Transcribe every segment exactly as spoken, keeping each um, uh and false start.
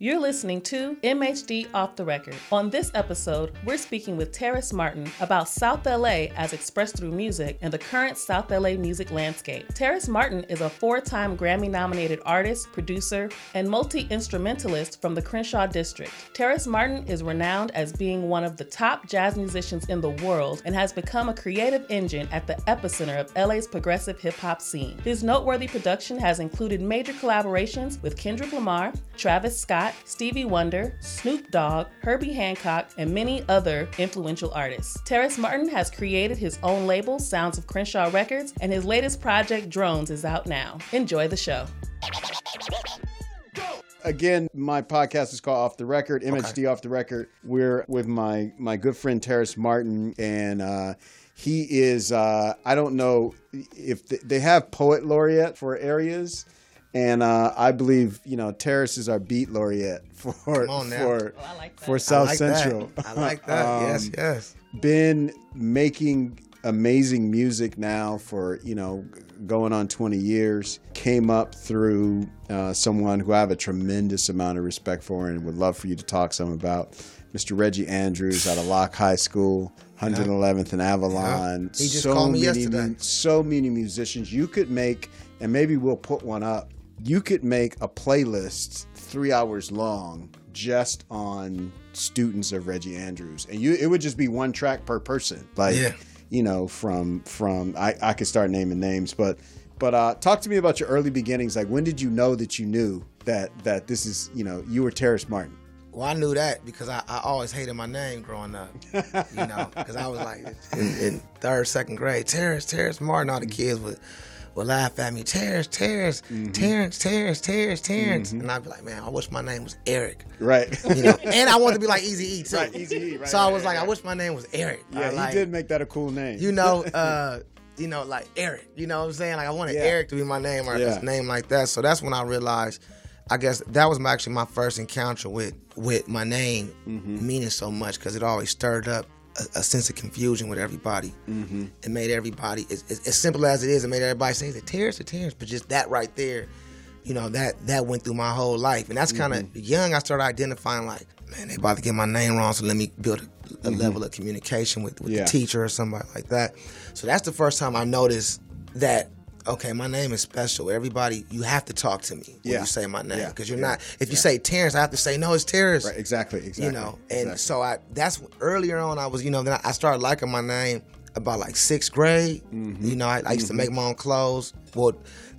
You're listening to M H D Off the Record. On this episode, we're speaking with Terrace Martin about South L A as expressed through music and the current South L A music landscape. Terrace Martin is a four-time Grammy-nominated artist, producer, and multi-instrumentalist from the Crenshaw District. Terrace Martin is renowned as being one of the top jazz musicians in the world and has become a creative engine at the epicenter of L A's progressive hip-hop scene. His noteworthy production has included major collaborations with Kendrick Lamar, Travis Scott, Stevie Wonder, Snoop Dogg, Herbie Hancock, and many other influential artists. Terrace Martin has created his own label, Sounds of Crenshaw Records, and his latest project, Drones, is out now. Enjoy the show. Again, my podcast is called Off the Record, M H D okay. Off the Record. We're with my, my good friend, Terrace Martin, and uh, he is, uh, I don't know if th- they have poet laureate for areas. And uh, I believe, you know, Terrace is our beat laureate for for, oh, like for South I like Central. That. I like that. um, yes, yes. Been making amazing music now for, you know, going on twenty years. Came up through uh, someone who I have a tremendous amount of respect for and would love for you to talk some about, Mister Reggie Andrews out of Locke High School, one eleventh and Avalon. Yeah. He just so called me many, yesterday. So many musicians. You could make, and maybe we'll put one up, you could make a playlist three hours long just on students of Reggie Andrews, and you it would just be one track per person. Like, yeah. you know, from from I, I could start naming names, but but uh, talk to me about your early beginnings. Like, when did you know that you knew that that this is, you know, you were Terrace Martin? Well, I knew that because I, I always hated my name growing up, you know, because I was like in, in third, second grade, Terrace, Terrace Martin. All the kids would. would laugh at me, Terrace, Terrace, mm-hmm. Terrence, Terrace, Terrace, Terrence. Mm-hmm. And I'd be like, man, I wish my name was Eric. Right. You know? And I wanted to be like Eazy-E, too. Right, Eazy-E, right, so right, I was right, like, right. I wish my name was Eric. Yeah, he like, did make that a cool name. You know, uh, you know, like Eric. You know what I'm saying? Like, I wanted yeah. Eric to be my name or yeah. this name like that. So that's when I realized, I guess that was my, actually my first encounter with, with my name mm-hmm. meaning so much, because it always stirred up A, a sense of confusion with everybody. Mm-hmm. It made everybody, as, as, as simple as it is, it made everybody say, is it Terrace or Terrence? But just that right there, you know, that that went through my whole life. And that's kind of mm-hmm. young, I started identifying like, man, they about to get my name wrong, so let me build a, a mm-hmm. level of communication with, with yeah. the teacher or somebody like that. So that's the first time I noticed that, okay, my name is special. Everybody, you have to talk to me when yeah. you say my name, because yeah. you're yeah. not. If you yeah. say Terrence, I have to say no, it's Terrace. Right, exactly, exactly. You know, and exactly. so I. That's earlier on. I was, you know, then I started liking my name about like sixth grade. Mm-hmm. You know, I, I used mm-hmm. to make my own clothes. Well,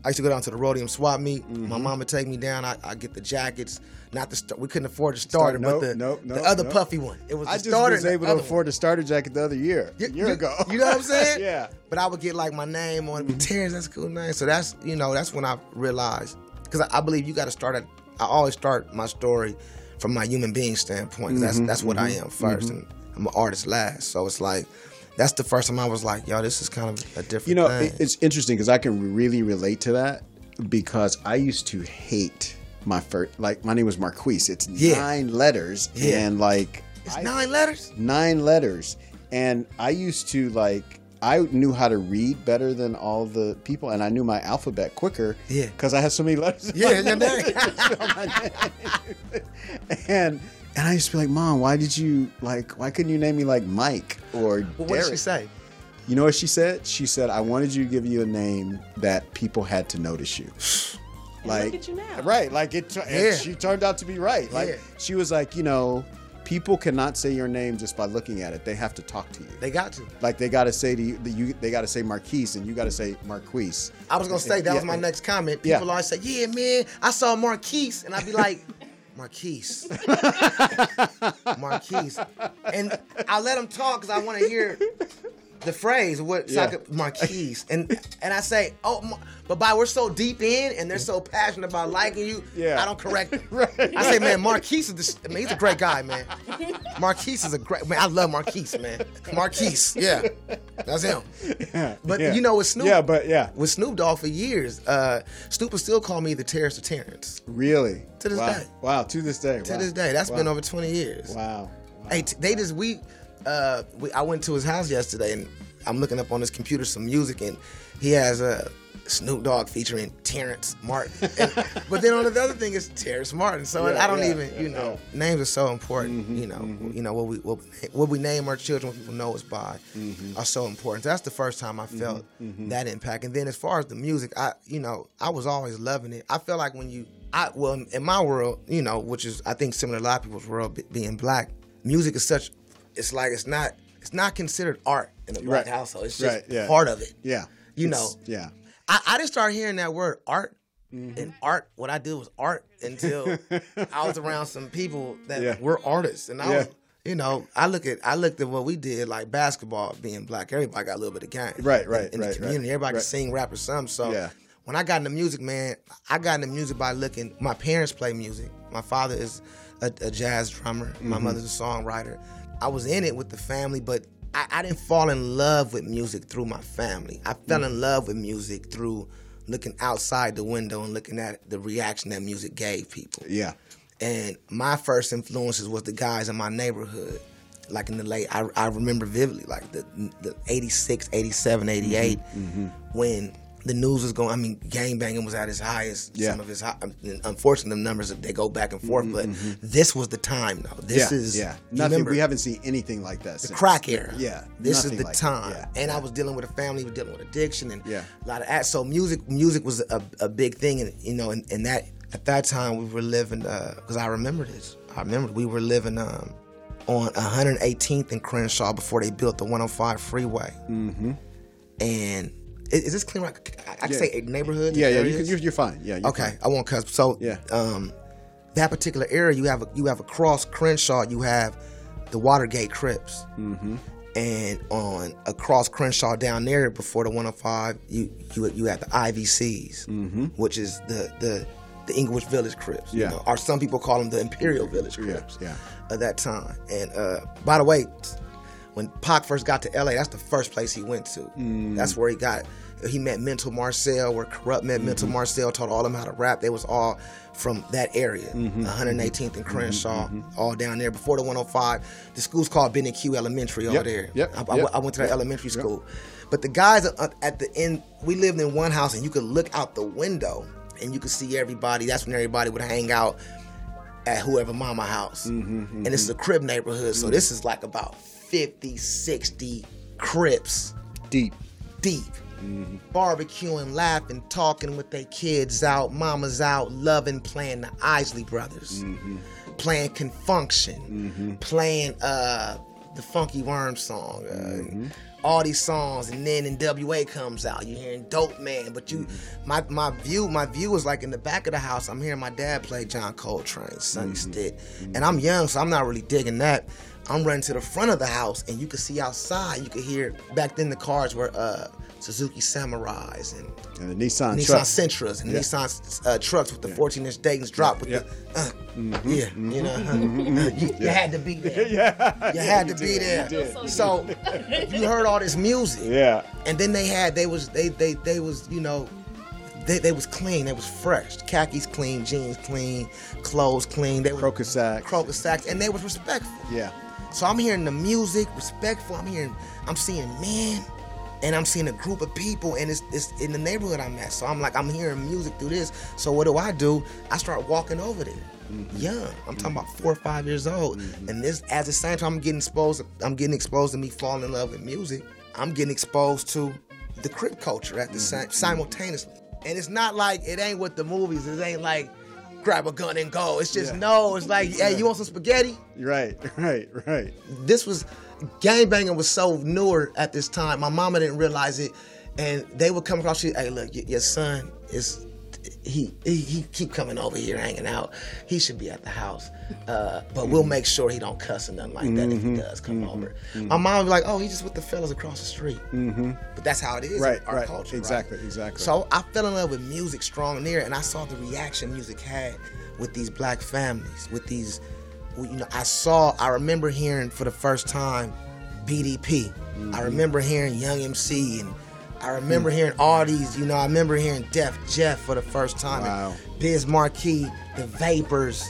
I used to go down to the Rhodium Swap Meet. Mm-hmm. My mom would take me down. I I'd get the jackets. Not the st- we couldn't afford the starter, nope, but the, nope, nope, the other nope. puffy one. It was the I just starter was able to afford one. The starter jacket the other year, you, year you, ago. You know what I'm saying? Yeah. But I would get like my name on it. Terrence, that's a cool name. So that's, you know, that's when I realized, because I, I believe you got to start at. I always start my story from my human being standpoint. Mm-hmm, that's that's mm-hmm, what I am first, mm-hmm. and I'm an artist last. So it's like. That's the first time I was like, yo, this is kind of a different thing. You know, thing. It's interesting because I can really relate to that, because I used to hate my first, like, my name was Marquise. It's yeah. nine letters. Yeah. And like. It's I, nine letters? Nine letters. And I used to like, I knew how to read better than all the people, and I knew my alphabet quicker. Yeah. Because I had so many letters. Yeah, in my name. my name. And. And I used to be like, Mom, why did you, like, why couldn't you name me, like, Mike or Derek? Well, what did she say? You know what she said? She said, I wanted you to give you a name that people had to notice you. Like, look at you now. Right. Like, it. Yeah. And she turned out to be right. Like, yeah. she was like, you know, people cannot say your name just by looking at it. They have to talk to you. They got to. Like, they got to say to you, you they got to say Marquise, and you got to say Marquise. I was going to say, that yeah. was my next comment. People yeah. always say, yeah, man, I saw Marquise. And I'd be like... Marquise. Marquise. And I let him talk because I want to hear the phrase, what yeah. so could, Marquise. And and I say, oh, Mar- but by we're so deep in and they're so passionate about liking you, yeah. I don't correct them. Right. I say, man, Marquise is the sh- I mean, he's a great guy, man. Marquise is a great, man, I love Marquise, man. Marquise, yeah. That's him. Yeah. But yeah. you know, with Snoop, yeah, but, yeah. with Snoop Dogg for years, uh, Snoop would still call me the Terrace of Terrence. Really? To this wow. day. Wow, to this day. To wow. this day. That's wow. been over twenty years. Wow. wow. Hey, they just, we, uh, we, I went to his house yesterday, and I'm looking up on his computer some music, and he has a Snoop Dogg featuring Terrace Martin. And, but then on the other thing is Terrace Martin. So yeah, I don't yeah, even, yeah, you know, yeah. names are so important. Mm-hmm, you know, mm-hmm. you know what we what, what we name our children, what people know us by, mm-hmm. are so important. So that's the first time I felt mm-hmm. that impact. And then as far as the music, I you know I was always loving it. I feel like when you, I well in my world, you know, which is I think similar to a lot of people's world, being black, music is such, it's like it's not it's not considered art in a black right. household. It's just right, yeah. part of it. Yeah, you it's, know. Yeah. I, I didn't start hearing that word art mm-hmm. and art. What I did was art until I was around some people that yeah. were artists, and I, yeah. was, you know, I look at I looked at what we did, like basketball. Being black, everybody got a little bit of game, right? Right. In, in right, the community, right, everybody right. could sing, rap, or something. So yeah. when I got into music, man, I got into music by looking. My parents play music. My father is a, a jazz drummer. Mm-hmm. My mother's a songwriter. I was in it with the family, but. I, I didn't fall in love with music through my family. I fell mm. in love with music through looking outside the window and looking at the reaction that music gave people. Yeah. And my first influences was the guys in my neighborhood. Like in the late, I, I remember vividly, like the, the eighty-six, eighty-seven, eighty-eight, mm-hmm. when the news was going, I mean, gangbanging was at its highest. Yeah. Some of his, high, unfortunately, the numbers, they go back and forth, but mm-hmm. this was the time, though. This yeah, is, yeah. Nothing, remember, we haven't seen anything like that since. The crack era. Yeah. This is the like time. Yeah, and yeah. I was dealing with a family, was dealing with addiction, and yeah. a lot of that. So music music was a, a big thing, and, you know, and, and that, at that time, we were living, because uh, I remember this. I remember we were living um, on one eighteenth in Crenshaw before they built the one oh five freeway. Mm-hmm. And, is this clean? I can yeah. say neighborhood? Yeah, yeah, you can, you're, you're fine. Yeah, you're okay, fine. I won't cuss. So yeah. um, that particular area, you have a, you have across Crenshaw, you have the Watergate Crips. Mm-hmm. And on across Crenshaw down there before the one oh five, you you, you have the I V Cs, mm-hmm. which is the, the, the English Village Crips. Yeah. You know, or some people call them the Imperial Village Crips yeah. Yeah. at that time. And uh, by the way, when Pac first got to L A, that's the first place he went to. Mm. That's where he got. He met Mental Marcel, where Corrupt met mm-hmm. Mental Marcel, taught all them how to rap. They was all from that area, mm-hmm. one eighteenth and Crenshaw, mm-hmm. all down there. Before the one oh five, the school's called Ben Q Elementary over yep. there. Yep. I, yep. I, I went to that yep. elementary school. Yep. But the guys at the end, we lived in one house, and you could look out the window, and you could see everybody. That's when everybody would hang out at whoever mama house. Mm-hmm, mm-hmm. And this is a crib neighborhood, so mm-hmm. this is like about fifty, sixty Crips. Deep. Deep. Mm-hmm. Barbecuing, laughing, talking with their kids out, mamas out, loving, playing the Isley Brothers, mm-hmm. playing Confunkshun, mm-hmm. playing uh, the Funky Worm song, uh, mm-hmm. all these songs, and then N W A comes out. You're hearing Dope Man, but you, mm-hmm. my my view, my view is like in the back of the house, I'm hearing my dad play John Coltrane, Sonny mm-hmm. Stitt, mm-hmm. and I'm young, so I'm not really digging that. I'm running to the front of the house, and you could see outside. You could hear back then the cars were uh, Suzuki Samurais and, and the Nissan, Nissan truck. Sentras and yeah. Nissan uh, trucks with the fourteen-inch Dayton's drop with yeah. the, uh, mm-hmm. yeah, mm-hmm. you know, mm-hmm. uh, you, yeah. you had to be there. yeah. You had yeah, to you be did. there. You so you heard all this music, yeah, and then they had they was they they they was you know. They, they was clean. They was fresh. Khakis clean, jeans clean, clothes clean. They Crocus sacks. Crocus sacks. And they was respectful. Yeah. So I'm hearing the music, respectful. I'm hearing, I'm seeing men, and I'm seeing a group of people, and it's, it's in the neighborhood I'm at. So I'm like, I'm hearing music through this. So what do I do? I start walking over there. Mm-hmm. Young. I'm mm-hmm. talking about four or five years old. Mm-hmm. And this, at the same time, I'm getting exposed. I'm getting exposed to me falling in love with music. I'm getting exposed to the Crip culture at the mm-hmm. same simultaneously. And it's not like, it ain't with the movies. It ain't like, grab a gun and go. It's just, yeah. no, it's like, hey, you want some spaghetti? Right, right, right. This was, gangbanging was so newer at this time. My mama didn't realize it. And they would come across, she, hey, look, your son is, he, he he keep coming over here hanging out. He should be at the house. Uh, but mm-hmm. we'll make sure he don't cuss or nothing like that mm-hmm. if he does come mm-hmm. over. Mm-hmm. My mom was like, oh, he's just with the fellas across the street. Mm-hmm. But that's how it is right, in our right. culture. Exactly, right? exactly. So I fell in love with music strong and near, and I saw the reaction music had with these black families, with these, you know, I saw, I remember hearing for the first time B D P. Mm-hmm. I remember hearing Young M C and I remember mm. hearing all these, you know, I remember hearing Def Jeff for the first time. Wow. Biz Markie, The Vapors,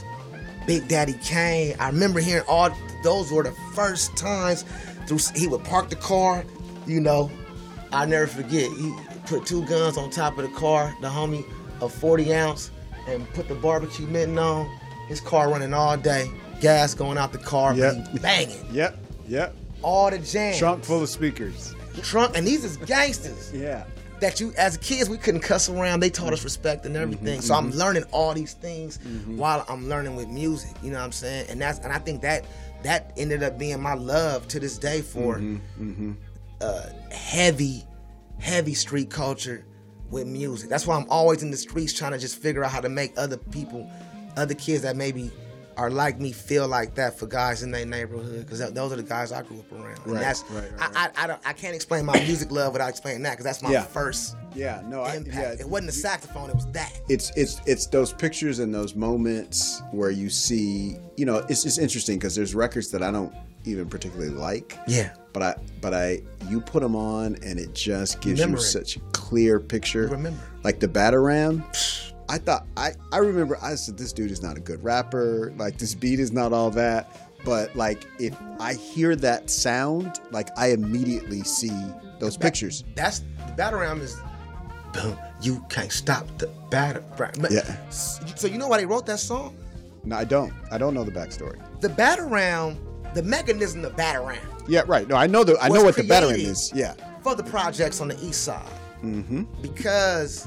Big Daddy Kane. I remember hearing all, those were the first times through, he would park the car, you know, I'll never forget. He put two guns on top of the car, the homie, a forty ounce, and put the barbecue mitten on. His car running all day, gas going out the car, yep. But he banging. Yep, yep. All the jams. Trunk full of speakers. Trunk, and these is gangsters. Yeah. That you, as kids, we couldn't cuss around. They taught us respect and everything. Mm-hmm, so mm-hmm. I'm learning all these things mm-hmm. while I'm learning with music. You know what I'm saying? And that's, and I think that that ended up being my love to this day for mm-hmm, mm-hmm. Uh, heavy, heavy street culture with music. That's why I'm always in the streets trying to just figure out how to make other people, other kids that maybe are like me feel like that for guys in their neighborhood, because those are the guys I grew up around. Right, and that's, right, right, I, I, I, don't, I can't explain my music love without explaining that, because that's my yeah. first yeah, no, impact. I, yeah, it wasn't the saxophone, it was that. It's it's it's those pictures and those moments where you see, you know, it's just interesting because there's records that I don't even particularly like. Yeah. But I, but I, you put them on and it just gives remember you it. Such a clear picture. I remember. Like the Bataram. I thought, I, I remember, I said, this dude is not a good rapper. Like, this beat is not all that. But, like, if I hear that sound, like, I immediately see those that, pictures. That's, the Bataram is, boom, you can't stop the Bataram. Yeah. So, you know why they wrote that song? No, I don't. I don't know the backstory. The Bataram, the mechanism of Bataram. Yeah, right. No, I know the, I know what the Bataram is. Yeah. For the projects on the east side. Mm-hmm. Because...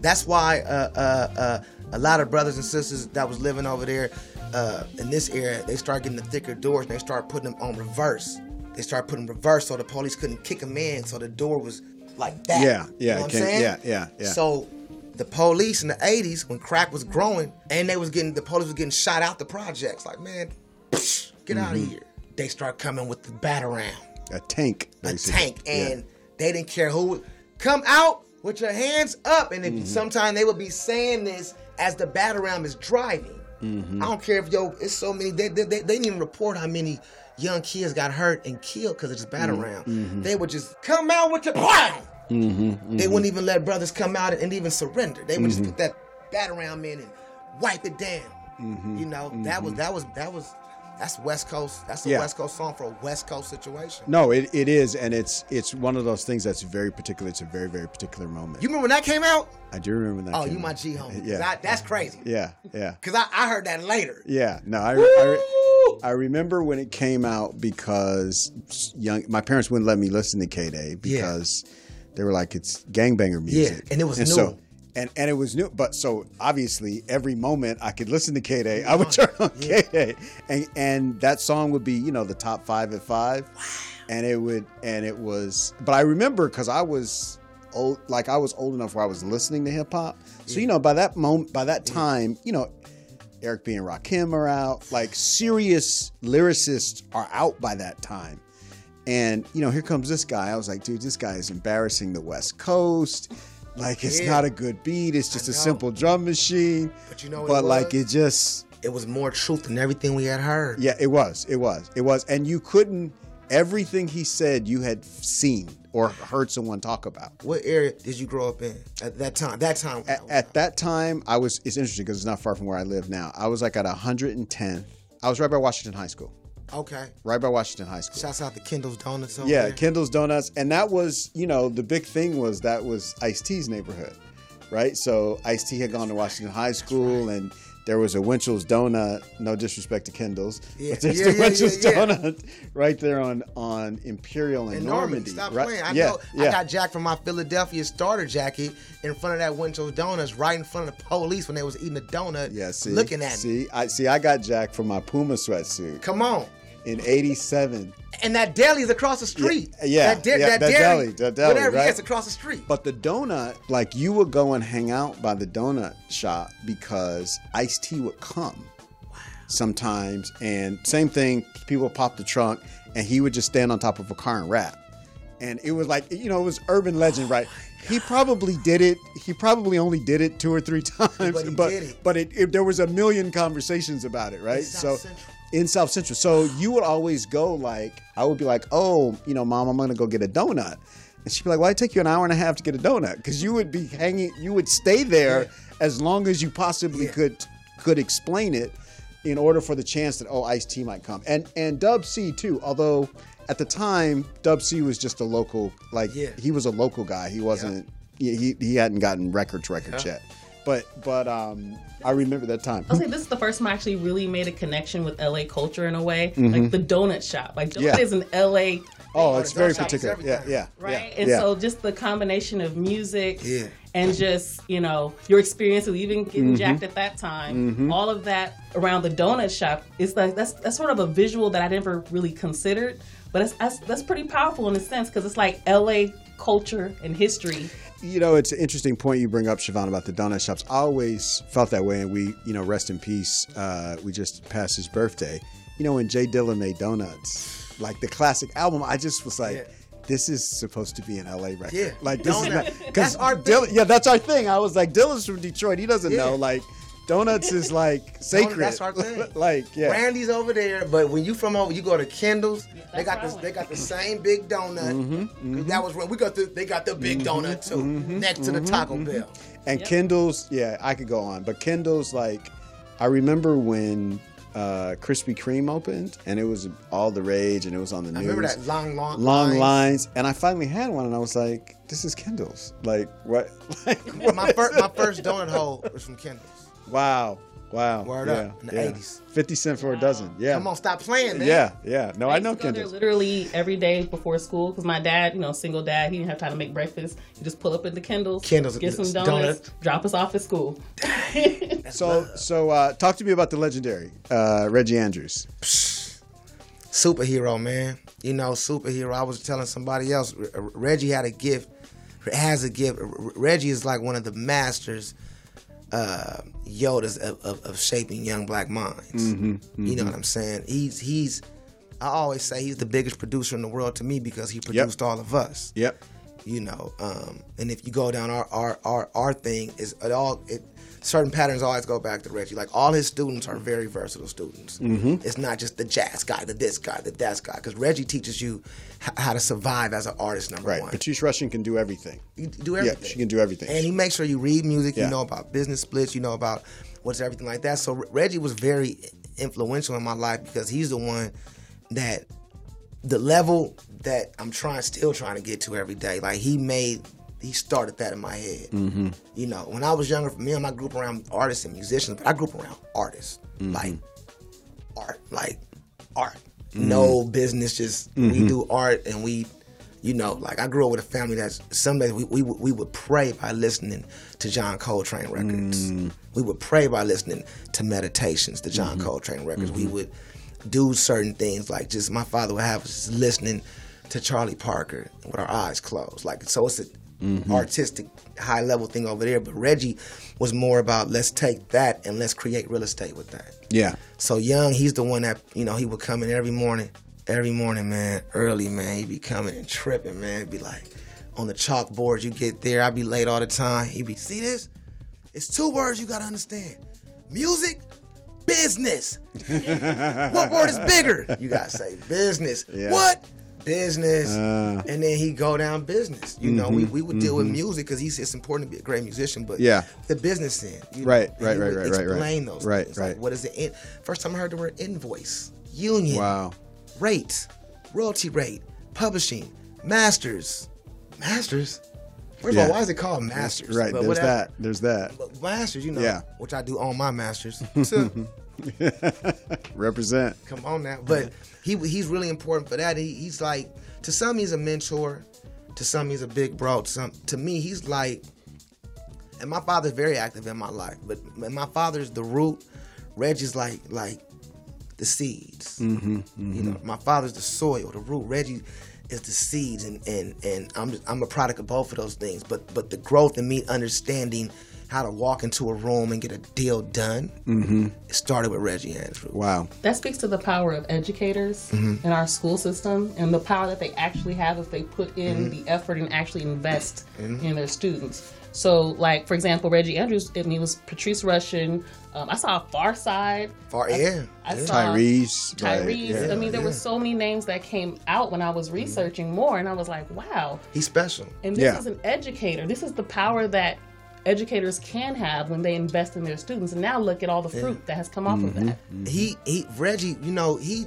That's why uh, uh, uh, a lot of brothers and sisters that was living over there uh, in this area, they start getting the thicker doors and they start putting them on reverse. They start putting them reverse so the police couldn't kick them in, so the door was like that. Yeah, yeah, you know what I'm saying? yeah, yeah, yeah. So the police in the eighties, when crack was growing, and they was getting the police was getting shot out the projects. Like, man, psh, get mm-hmm. out of here. They start coming with the Bataram, a tank, basically. a tank, and yeah. they didn't care who come out. With your hands up, and mm-hmm. sometimes they would be saying this as the Bataram is driving. Mm-hmm. I don't care if yo, it's so many. They, they they didn't even report how many young kids got hurt and killed because of this Bataram. Mm-hmm. They would just come out with your. Mm-hmm. Mm-hmm. They wouldn't even let brothers come out and even surrender. They would mm-hmm. just put that Bataram in and wipe it down. Mm-hmm. You know mm-hmm. that was that was that was. That's West Coast. That's a yeah. West Coast song for a West Coast situation. No, it, it is, and it's it's one of those things that's very particular. It's a very, very particular moment. You remember when that came out? I do remember when that oh, came out. Oh, you my G homie. Yeah. I, that's crazy. Yeah, yeah. Because I, I heard that later. Yeah, no, I, I, I remember when it came out because young my parents wouldn't let me listen to K-Day because yeah. they were like, it's gangbanger music. Yeah, and it was and new. So, And and it was new, but so obviously every moment I could listen to K-Day, I would turn on yeah. K-Day, and and that song would be, you know, the top five at five, wow. and it would and it was. But I remember because I was old, like I was old enough where I was listening to hip hop. So yeah. you know, by that moment, by that yeah. time, you know, Eric B and Rakim are out, like serious lyricists are out by that time. And you know, here comes this guy. I was like, dude, this guy is embarrassing the West Coast. Like, it's yeah. not a good beat. It's just a simple drum machine. But you know what But, it was? Like, it just... It was more truth than everything we had heard. Yeah, it was. It was. It was. And you couldn't... Everything he said, you had seen or heard someone talk about. What area did you grow up in at that time? That time. At, at that time, I was... It's interesting because it's not far from where I live now. I was, like, at one hundred tenth. I was right by Washington High School. Okay. Right by Washington High School. Shouts out to Kendall's Donuts over yeah, there. Yeah, Kendall's Donuts. And that was, you know, the big thing was that was Ice T's neighborhood, right? So Ice T had gone That's to Washington right. High School right. and there was a Winchell's Donut, no disrespect to Kendall's, yeah. but there's yeah, the yeah, Winchell's yeah, yeah. Donut right there on, on Imperial and, and Normandy. Normandy. Stop right? playing. I, yeah, know, yeah. I got jacked from my Philadelphia starter jacket in front of that Winchell's Donuts right in front of the police when they was eating a donut yeah, see, looking at see, me. I, see, I got jacked from my Puma sweatsuit. Come on. In eighty-seven. And that deli's across the street. Yeah, yeah, that, de- yeah, that, that deli, deli, that deli, whatever, right? Yes, across the street. But the donut, like you would go and hang out by the donut shop because Ice T would come wow. sometimes. And same thing, people would pop the trunk and he would just stand on top of a car and rap. And it was like, you know, it was urban legend, oh right? He probably did it. He probably only did it two or three times. But he but, did it. But it, it, there was a million conversations about it, right? So. Central. In South Central. So you would always go like, I would be like, oh, you know, mom, I'm going to go get a donut. And she'd be like, well, it'd take you an hour and a half to get a donut. Because you would be hanging, you would stay there yeah. as long as you possibly yeah. could could explain it. in order for the chance that, oh, Ice T might come. And and Dub-C too, although at the time, Dub-C was just a local, like, yeah. he was a local guy. He wasn't, yeah. he, he hadn't gotten records records yeah. yet. But but um, I remember that time. I was like, this is the first time I actually really made a connection with L A culture in a way. Mm-hmm. Like the donut shop. Like donut yeah. is an L A Oh, it's very particular. Yeah, yeah. Right? Yeah. And yeah. so just the combination of music yeah. and just, you know, your experience of even getting mm-hmm. jacked at that time, mm-hmm. all of that around the donut shop, it's like that's that's sort of a visual that I never really considered. But it's, that's, that's pretty powerful in a sense because it's like L A culture and history. You know, it's an interesting point you bring up, Siobhan, about the donut shops. I always felt that way, and we, you know, rest in peace. Uh, we just passed his birthday. You know, when J Dilla made Donuts, like the classic album, I just was like, yeah. this is supposed to be an L A record. Yeah. Like, this donut. is because our Dilla, yeah, that's our thing. I was like, Dilla's from Detroit. He doesn't yeah. know, like. Donuts is like sacred. Donuts, that's our thing. Like, yeah. Brandy's over there, but when you from over, you go to Kendall's. Yeah, they got this. They got the same big donut. Mm-hmm, mm-hmm. That was when we got the. They got the big mm-hmm, donut too, mm-hmm, next mm-hmm, to the Taco mm-hmm. Bell. And yep. Kendall's, yeah, I could go on, but Kendall's, like, I remember when uh, Krispy Kreme opened, and it was all the rage, and it was on the news. I remember that long, long, long lines. lines. And I finally had one, and I was like, "This is Kendall's." Like what? Like what my first, my first donut hole was from Kendall's. Wow. Wow. Word yeah, up. In the yeah. eighties. fifty cent for wow. a dozen. Yeah. Come on, stop playing, man. Yeah. Yeah. No, I, I know Kendrick. Literally every day before school because my dad, you know, single dad, he didn't have time to make breakfast. He just pull up into Kendall's, Kendall's get some donuts, donut. drop us off at school. so, so uh, talk to me about the legendary uh, Reggie Andrews. Psh, superhero, man. You know, superhero. I was telling somebody else, Reggie had a gift, has a gift. Reggie is like one of the masters. Uh, Yodas of, of, of shaping young black minds. Mm-hmm, mm-hmm. You know what I'm saying? He's he's. I always say he's the biggest producer in the world to me because he produced yep. all of us. Yep. You know, um, and if you go down our our our, our thing is it all it certain patterns always go back to Reggie. Like all his students are very versatile students. Mm-hmm. It's not just the jazz guy, the this guy, the that guy, because Reggie teaches you h- how to survive as an artist. Number right. one, Patrice Rushen can do everything. You do everything. Yeah, she can do everything. And he makes sure you read music. Yeah. You know about business splits. You know about what's everything like that. So Reggie was very influential in my life because he's the one that the level that I'm trying, still trying to get to every day. Like he made. He started that in my head. Mm-hmm. You know, when I was younger, me and my group around artists and musicians, but I grew up around artists. Mm-hmm. Like art, like art. Mm-hmm. No business, just mm-hmm. we do art and we, you know, like I grew up with a family that's, some days we, we, we would pray by listening to John Coltrane records. Mm-hmm. We would pray by listening to meditations, to John mm-hmm. Coltrane records. Mm-hmm. We would do certain things like just, my father would have us just listening to Charlie Parker with our eyes closed. Like, so it's a, Mm-hmm. artistic high level thing over there, but Reggie was more about let's take that and let's create real estate with that. Yeah. So young, he's the one that, you know, he would come in every morning, every morning, man, early, man. He'd be coming and tripping, man. He'd be like on the chalkboard. You get there, I'd be late all the time. He'd be, see this? It's two words you gotta understand: music, business. What word is bigger? You gotta say business. Yeah. What? Business, uh, and then he go down business. You mm-hmm, know, we, we would mm-hmm. deal with music because he said it's important to be a great musician, but yeah. the business end. You know, right, right, right, right, right, right. Explain those right, things. Right. Like, what is the in- first time I heard the word invoice, union, wow. rate, royalty rate, publishing, masters, masters. First yeah. of all, why is it called masters? Right, but there's that. I, there's that. But masters, you know, yeah. which I do on my masters. too. Represent. Come on now, but he he's really important for that. He, he's like, to some he's a mentor, to some he's a big bro. To some, to me he's like, and my father's very active in my life. But my father's the root. Reggie's like like the seeds. Mm-hmm, mm-hmm. You know, my father's the soil, the root. Reggie is the seeds, and and and I'm just, I'm a product of both of those things. But but the growth and me understanding how to walk into a room and get a deal done. Mm-hmm. It started with Reggie Andrews. Wow. That speaks to the power of educators mm-hmm. in our school system and the power that they actually have if they put in mm-hmm. the effort and actually invest mm-hmm. in their students. So, like, for example, Reggie Andrews, I mean, it was Patrice Rushen. Um, I saw Far Side. Far, I, yeah. I yeah. saw Tyrese. Tyrese. Right. Yeah. I mean, there yeah. were so many names that came out when I was researching mm-hmm. more, and I was like, wow. He's special. And this yeah. is an educator. This is the power that educators can have when they invest in their students. And now look at all the fruit yeah. that has come mm-hmm. off of that. Mm-hmm. He, he, Reggie, you know, he,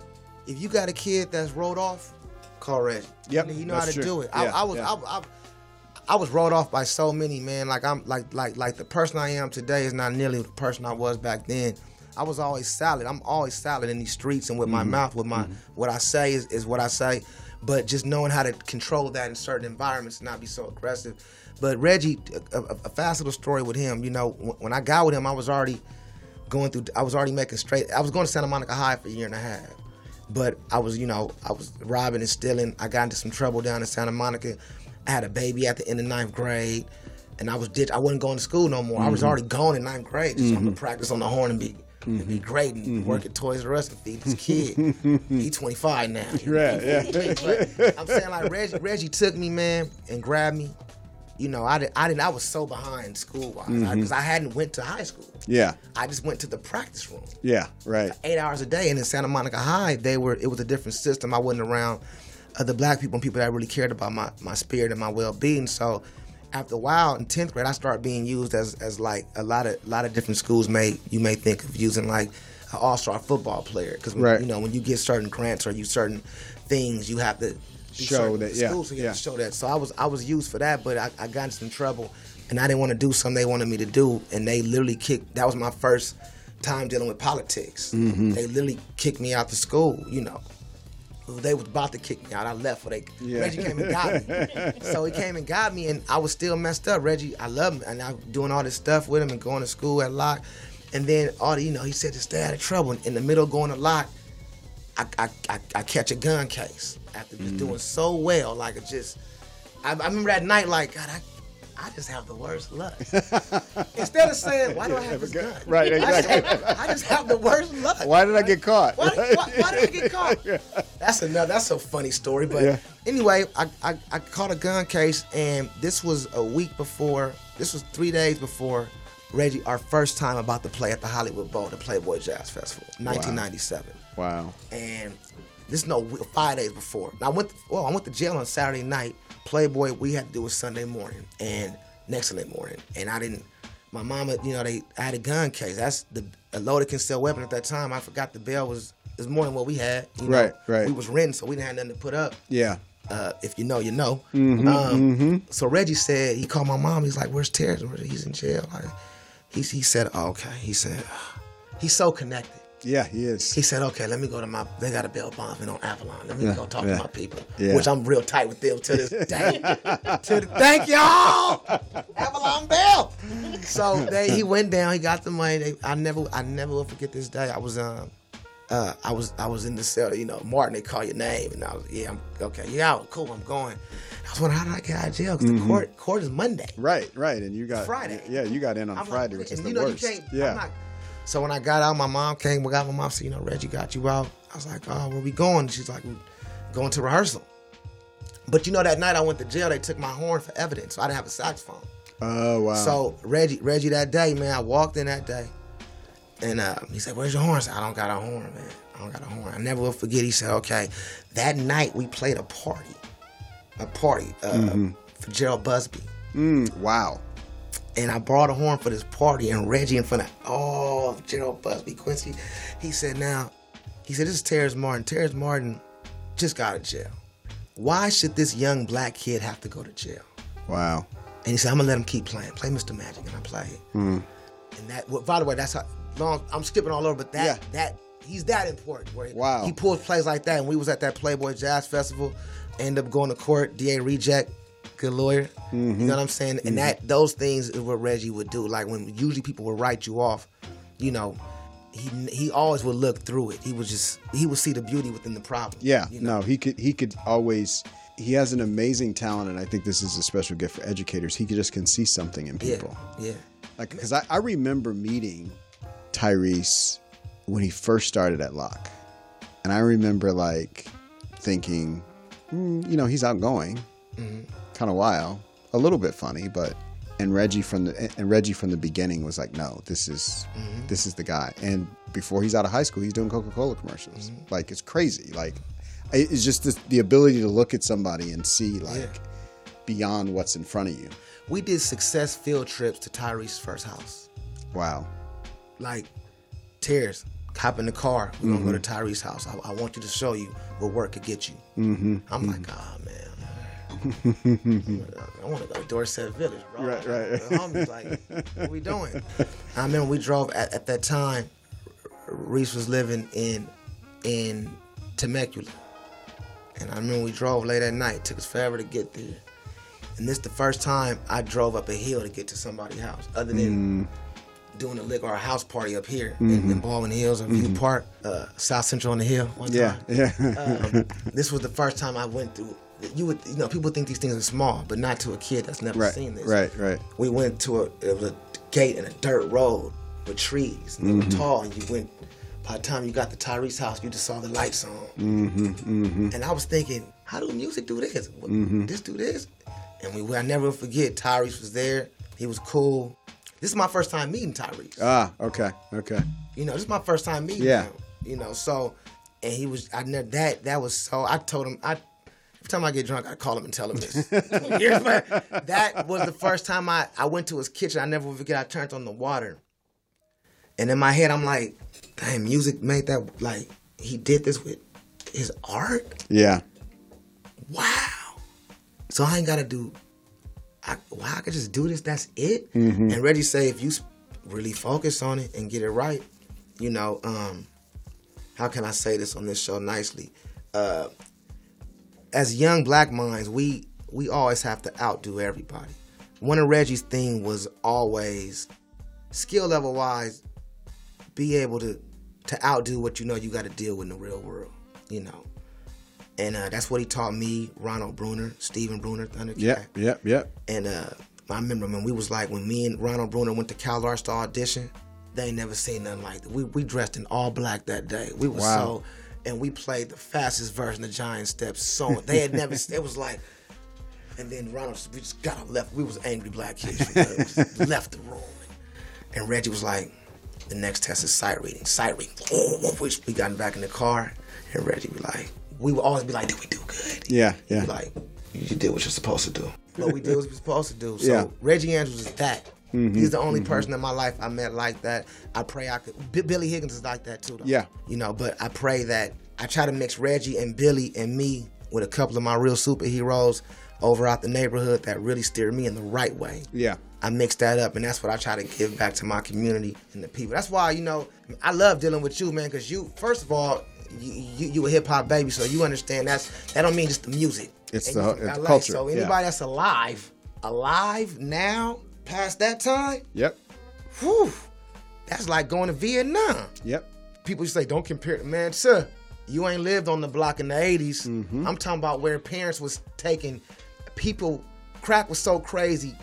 if you got a kid that's rolled off, call Reggie. Yep, you know, he know how to true. do it. Yeah, I, I was, yeah. I, I, I was rolled off by so many, man. Like I'm, like, like, like the person I am today is not nearly the person I was back then. I was always solid. I'm always solid in these streets and with mm-hmm. my mouth, with my mm-hmm. what I say is, is what I say. But just knowing how to control that in certain environments and not be so aggressive. But Reggie, a, a, a fast little story with him. You know, when I got with him, I was already going through. I was already making straight. I was going to Santa Monica High for a year and a half. But I was, you know, I was robbing and stealing. I got into some trouble down in Santa Monica. I had a baby at the end of ninth grade, and I was ditched. I wasn't going to school no more. Mm-hmm. I was already gone in ninth grade, so mm-hmm. I'm gonna practice on the horn and be. Mm-hmm. It'd be great and mm-hmm. work at Toys R Us and feed this kid. He's twenty-five now. Right, yeah. But I'm saying, like, Reggie, Reggie took me, man, and grabbed me. You know, I didn't. I didn't. I was so behind school-wise because mm-hmm. I, I hadn't went to high school. Yeah. I just went to the practice room. Yeah, right. Eight hours a day, and in Santa Monica High, they were. It was a different system. I wasn't around other black people and people that really cared about my, my spirit and my well-being. So after a while, in tenth grade, I started being used as, as like a lot of a lot of different schools may you may think of using like an all-star football player because right. you know when you get certain grants or you certain things you have to show that yeah, schools, so you yeah. have to show that. So I was I was used for that, but I, I got into some trouble and I didn't want to do something they wanted me to do, and they literally kicked. That was my first time dealing with politics. Mm-hmm. They literally kicked me out the school, you know. They was about to kick me out. I left for they. Yeah. Reggie came and got me. So he came and got me, and I was still messed up. Reggie, I love him, and I'm doing all this stuff with him and going to school at Locke. And then all the, you know, he said to stay out of trouble. And in the middle of going to Locke, I I, I, I catch a gun case after just mm. doing so well. Like it just, I, I remember that night. Like God, I. I just have the worst luck. Instead of saying, why do yeah, I have this gun? Right, exactly. I just, have, I just have the worst luck. Why did I get caught? Why, right? why, why did I get caught? Yeah. That's another. That's a funny story. But yeah. anyway, I, I, I caught a gun case, and this was a week before, this was three days before, Reggie, our first time about to play at the Hollywood Bowl, the Playboy Jazz Festival, nineteen ninety-seven. Wow. And this is no, five days before. I went, to, well, I went to jail on Saturday night. Playboy, we had to do it Sunday morning and next Sunday morning. And I didn't, my mama, you know, they I had a gun case. That's the a loaded concealed weapon at that time. I forgot the bail was, it was more than what we had. You know? Right, right. We was renting, so we didn't have nothing to put up. Yeah. Uh, if you know, you know. Mm-hmm, um, mm-hmm. So Reggie said, he called my mom. He's like, where's Terrence? He's in jail. Like, he, he said, oh, okay. He said, oh. He's so connected. Yeah, he is. He said, okay, let me go to my, they got a bail bond on Avalon. Let me yeah, go talk yeah. to my people, yeah. which I'm real tight with them to this day. to the, thank y'all! Avalon bail! So they, he went down, he got the money. They, I never I never will forget this day. I was um, uh, I was I was in the cell, you know, Martin, they call your name. And I was, yeah, I'm, okay, you out, cool, I'm going. I was wondering, how did I get out of jail? Because mm-hmm. the court court is Monday. Right, right, and you got, Friday. Yeah, you got in on I'm Friday, like, which is the you know, worst. You can't, yeah. I'm not, So when I got out, my mom came, we got my mom said, you know, Reggie got you out. I was like, oh, where we going? She's like, we're going to rehearsal. But you know, that night I went to jail, they took my horn for evidence. So I didn't have a saxophone. Oh, wow. So Reggie, Reggie that day, man, I walked in that day. And uh, he said, where's your horn? I said, I don't got a horn, man. I don't got a horn. I never will forget. He said, okay, that night we played a party, a party uh, mm-hmm. for Gerald Busby. Mm, wow. And I brought a horn for this party, and Reggie in front of all oh, Gerald Busby, Quincy, he said, now, he said, this is Terrace Martin. Terrace Martin just got out of jail. Why should this young black kid have to go to jail? Wow. And he said, I'm going to let him keep playing. Play Mister Magic, and I play it. Mm. And that, well, by the way, that's how long, I'm skipping all over, but that, yeah. that he's that important. Where wow. He pulls plays like that, and we was at that Playboy Jazz Festival, ended up going to court, D A reject. Good lawyer, mm-hmm. you know what I'm saying, mm-hmm. and that those things is what Reggie would do. Like when usually people would write you off, you know, he he always would look through it. He was just he would see the beauty within the problem. Yeah, you know? no, he could he could always. He has an amazing talent, and I think this is a special gift for educators. He just can see something in people. Yeah, yeah. Like because I, I remember meeting Tyrese when he first started at Locke, and I remember like thinking, mm, you know, he's outgoing. Mm-hmm. Kind of wild, a little bit funny, but and Reggie from the and Reggie from the beginning was like, no, this is mm-hmm. this is the guy. And before he's out of high school, he's doing Coca-Cola commercials. Mm-hmm. Like it's crazy. Like it's just this, the ability to look at somebody and see like yeah. beyond what's in front of you. we did success field trips to Tyrese's first house. Wow. Like, Terrace, hop in the car. We're mm-hmm. going to go to Tyrese's house. I, I want you to show you what work could get you. Mm-hmm. I'm mm-hmm. like, ah, oh, man. I want to go to Dorset Village, bro. Right, right. The homies like, what we doing? I remember we drove at, at that time. Reese was living in in Temecula, and I remember we drove late at night. It took us forever to get there, and this is the first time I drove up a hill to get to somebody's house, other than mm. doing a lick or a house party up here mm-hmm. in, in Baldwin Hills or View mm-hmm. Park, uh, South Central on the Hill. One yeah, time. yeah. um, this was the first time I went through. You would, you know, people think these things are small, but not to a kid that's never right, seen this. Right, right. We went to a, it was a gate in a dirt road with trees. And they mm-hmm. were tall, and you went. By the time you got to Tyrese's house, you just saw the lights on. Mm-hmm, mm-hmm. And I was thinking, how do music do this? What, mm-hmm. This do this? And we, I never forget. Tyrese was there. He was cool. This is my first time meeting Tyrese. Ah, okay, okay. You know, this is my first time meeting yeah. him. You know, so and he was. I never that. That was so. I told him. I. Every time I get drunk, I call him and tell him this. That was the first time I, I went to his kitchen. I never forget. I turned on the water. And in my head, I'm like, dang, music made that, like, he did this with his art? Yeah. Wow. So I ain't got to do, I, wow, I could just do this, that's it? Mm-hmm. And Reggie say, if you really focus on it and get it right, you know, um, how can I say this on this show nicely? Uh... As young black minds, we we always have to outdo everybody. One of Reggie's thing was always, skill level wise, be able to to outdo what you know you got to deal with in the real world, you know. And uh, that's what he taught me, Ronald Bruner, Stephen Bruner, Thundercat. Yep, yep, yep. And uh, I remember when we was like, when me and Ronald Bruner went to Cal Arts to audition, they ain't never seen nothing like that. We we dressed in all black that day. We was wow. so... And we played the fastest version of Giant Steps song. They had never, it was like, and then Ronald, we just got up left. We was angry black kids. We left the room. And Reggie was like, the next test is sight reading. Sight reading. We got back in the car. And Reggie be like, we would always be like, did we do good? Yeah, yeah. Like, you did what you're supposed to do. But we did what we were supposed to do. So yeah. Reggie Andrews is that. Mm-hmm, He's the only mm-hmm. person in my life I met like that. I pray I could. B- Billy Higgins is like that too, though. Yeah. You know, but I pray that I try to mix Reggie and Billy and me with a couple of my real superheroes over out the neighborhood that really steered me in the right way. Yeah. I mix that up, and that's what I try to give back to my community and the people. That's why, you know, I love dealing with you, man, because you, first of all, you, you, you a hip-hop baby, so you understand that's, that don't mean just the music. It's and the, music it's the culture. So anybody yeah. that's alive, alive now, past that time, yep. Whew, that's like going to Vietnam. Yep. People say, don't compare it. Man, sir, you ain't lived on the block in the eighties. Mm-hmm. I'm talking about where parents was taking people. Crack was so crazy.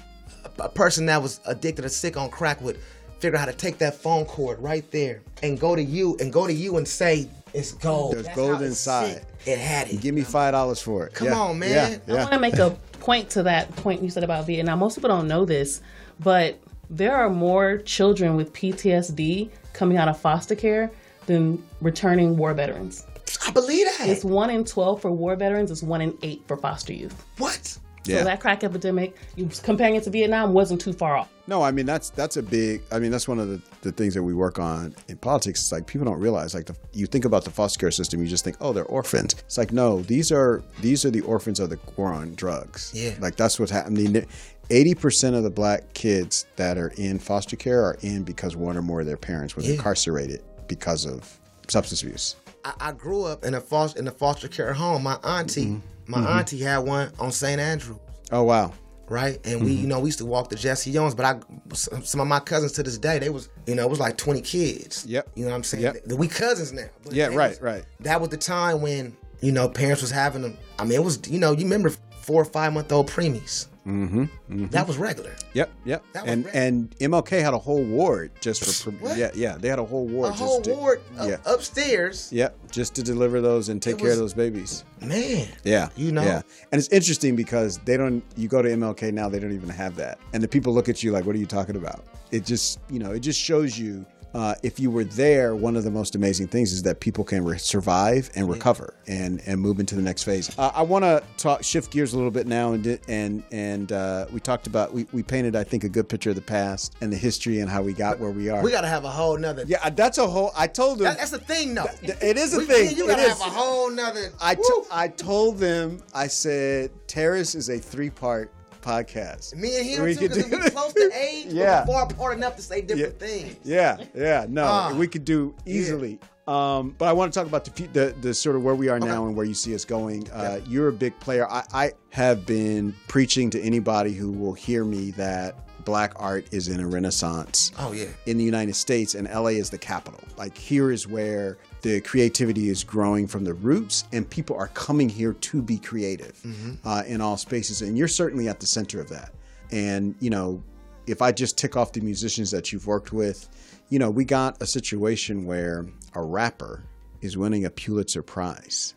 A, a person that was addicted or sick on crack would figure out how to take that phone cord right there and go to you and go to you and say, it's gold. There's that's gold inside. It had it. Give me five dollars for it. Come yeah. on, man. Yeah. Yeah. I want to make a point to that point you said about Vietnam. Most people don't know this, but there are more children with P T S D coming out of foster care than returning war veterans. I believe that. It's one in twelve for war veterans. It's one in eight for foster youth. What? Yeah. So that crack epidemic, you comparing it to Vietnam, wasn't too far off. No, I mean, that's that's a big, I mean, that's one of the, the things that we work on in politics. It's like people don't realize, like the, you think about the foster care system, you just think, oh, they're orphans. It's like, no, these are these are the orphans of the war on drugs. Yeah. Like that's what's happening. eighty percent of the black kids that are in foster care are in because one or more of their parents was yeah. incarcerated because of substance abuse. I, I grew up in a foster, in a foster care home. My auntie, mm-hmm. my mm-hmm. auntie had one on Saint Andrews. Oh, wow. Right? And mm-hmm. we, you know, we used to walk to Jesse Owens, but I, some of my cousins to this day, they was, you know, it was like twenty kids. Yep. You know what I'm saying? Yep. We cousins now. But yeah, right, was, right. That was the time when, you know, parents was having them. I mean, it was, you know, you remember four or five month old preemies. Mm-hmm, mm-hmm. That was regular. Yep, yep. That was and regular. And M L K had a whole ward just for what? yeah, yeah. They had a whole ward, a just whole to, ward yeah. up, upstairs. Yep, just to deliver those and take was, care of those babies. Man, yeah, you know. Yeah. And it's interesting because they don't. You go to M L K now, they don't even have that, and the people look at you like, "What are you talking about?" It just, you know, it just shows you Uh, if you were there, one of the most amazing things is that people can re- survive and recover and, and move into the next phase. Uh, I want to talk shift gears a little bit now, and and and uh, we talked about we, we painted I think a good picture of the past and the history and how we got where we are. We got to have a whole nother. Yeah, that's a whole. I told them that, that's a thing, though. Th- it is a we, thing. You got to have a whole nother. I t- I told them. I said, Terrace is a three part. Podcast. Me and him we too, because we're close to age, yeah. We're far apart enough to say different yeah. things. Yeah, yeah, no, uh, we could do easily. Yeah. Um, but I want to talk about the, the the sort of where we are okay. now and where you see us going. Uh, yeah. You're a big player. I, I have been preaching to anybody who will hear me that Black art is in a renaissance. Oh yeah, in the United States, and L A is the capital. Like here is where the creativity is growing from the roots, and people are coming here to be creative mm-hmm. uh, in all spaces. And you're certainly at the center of that. And, you know, if I just tick off the musicians that you've worked with, you know, we got a situation where a rapper is winning a Pulitzer Prize.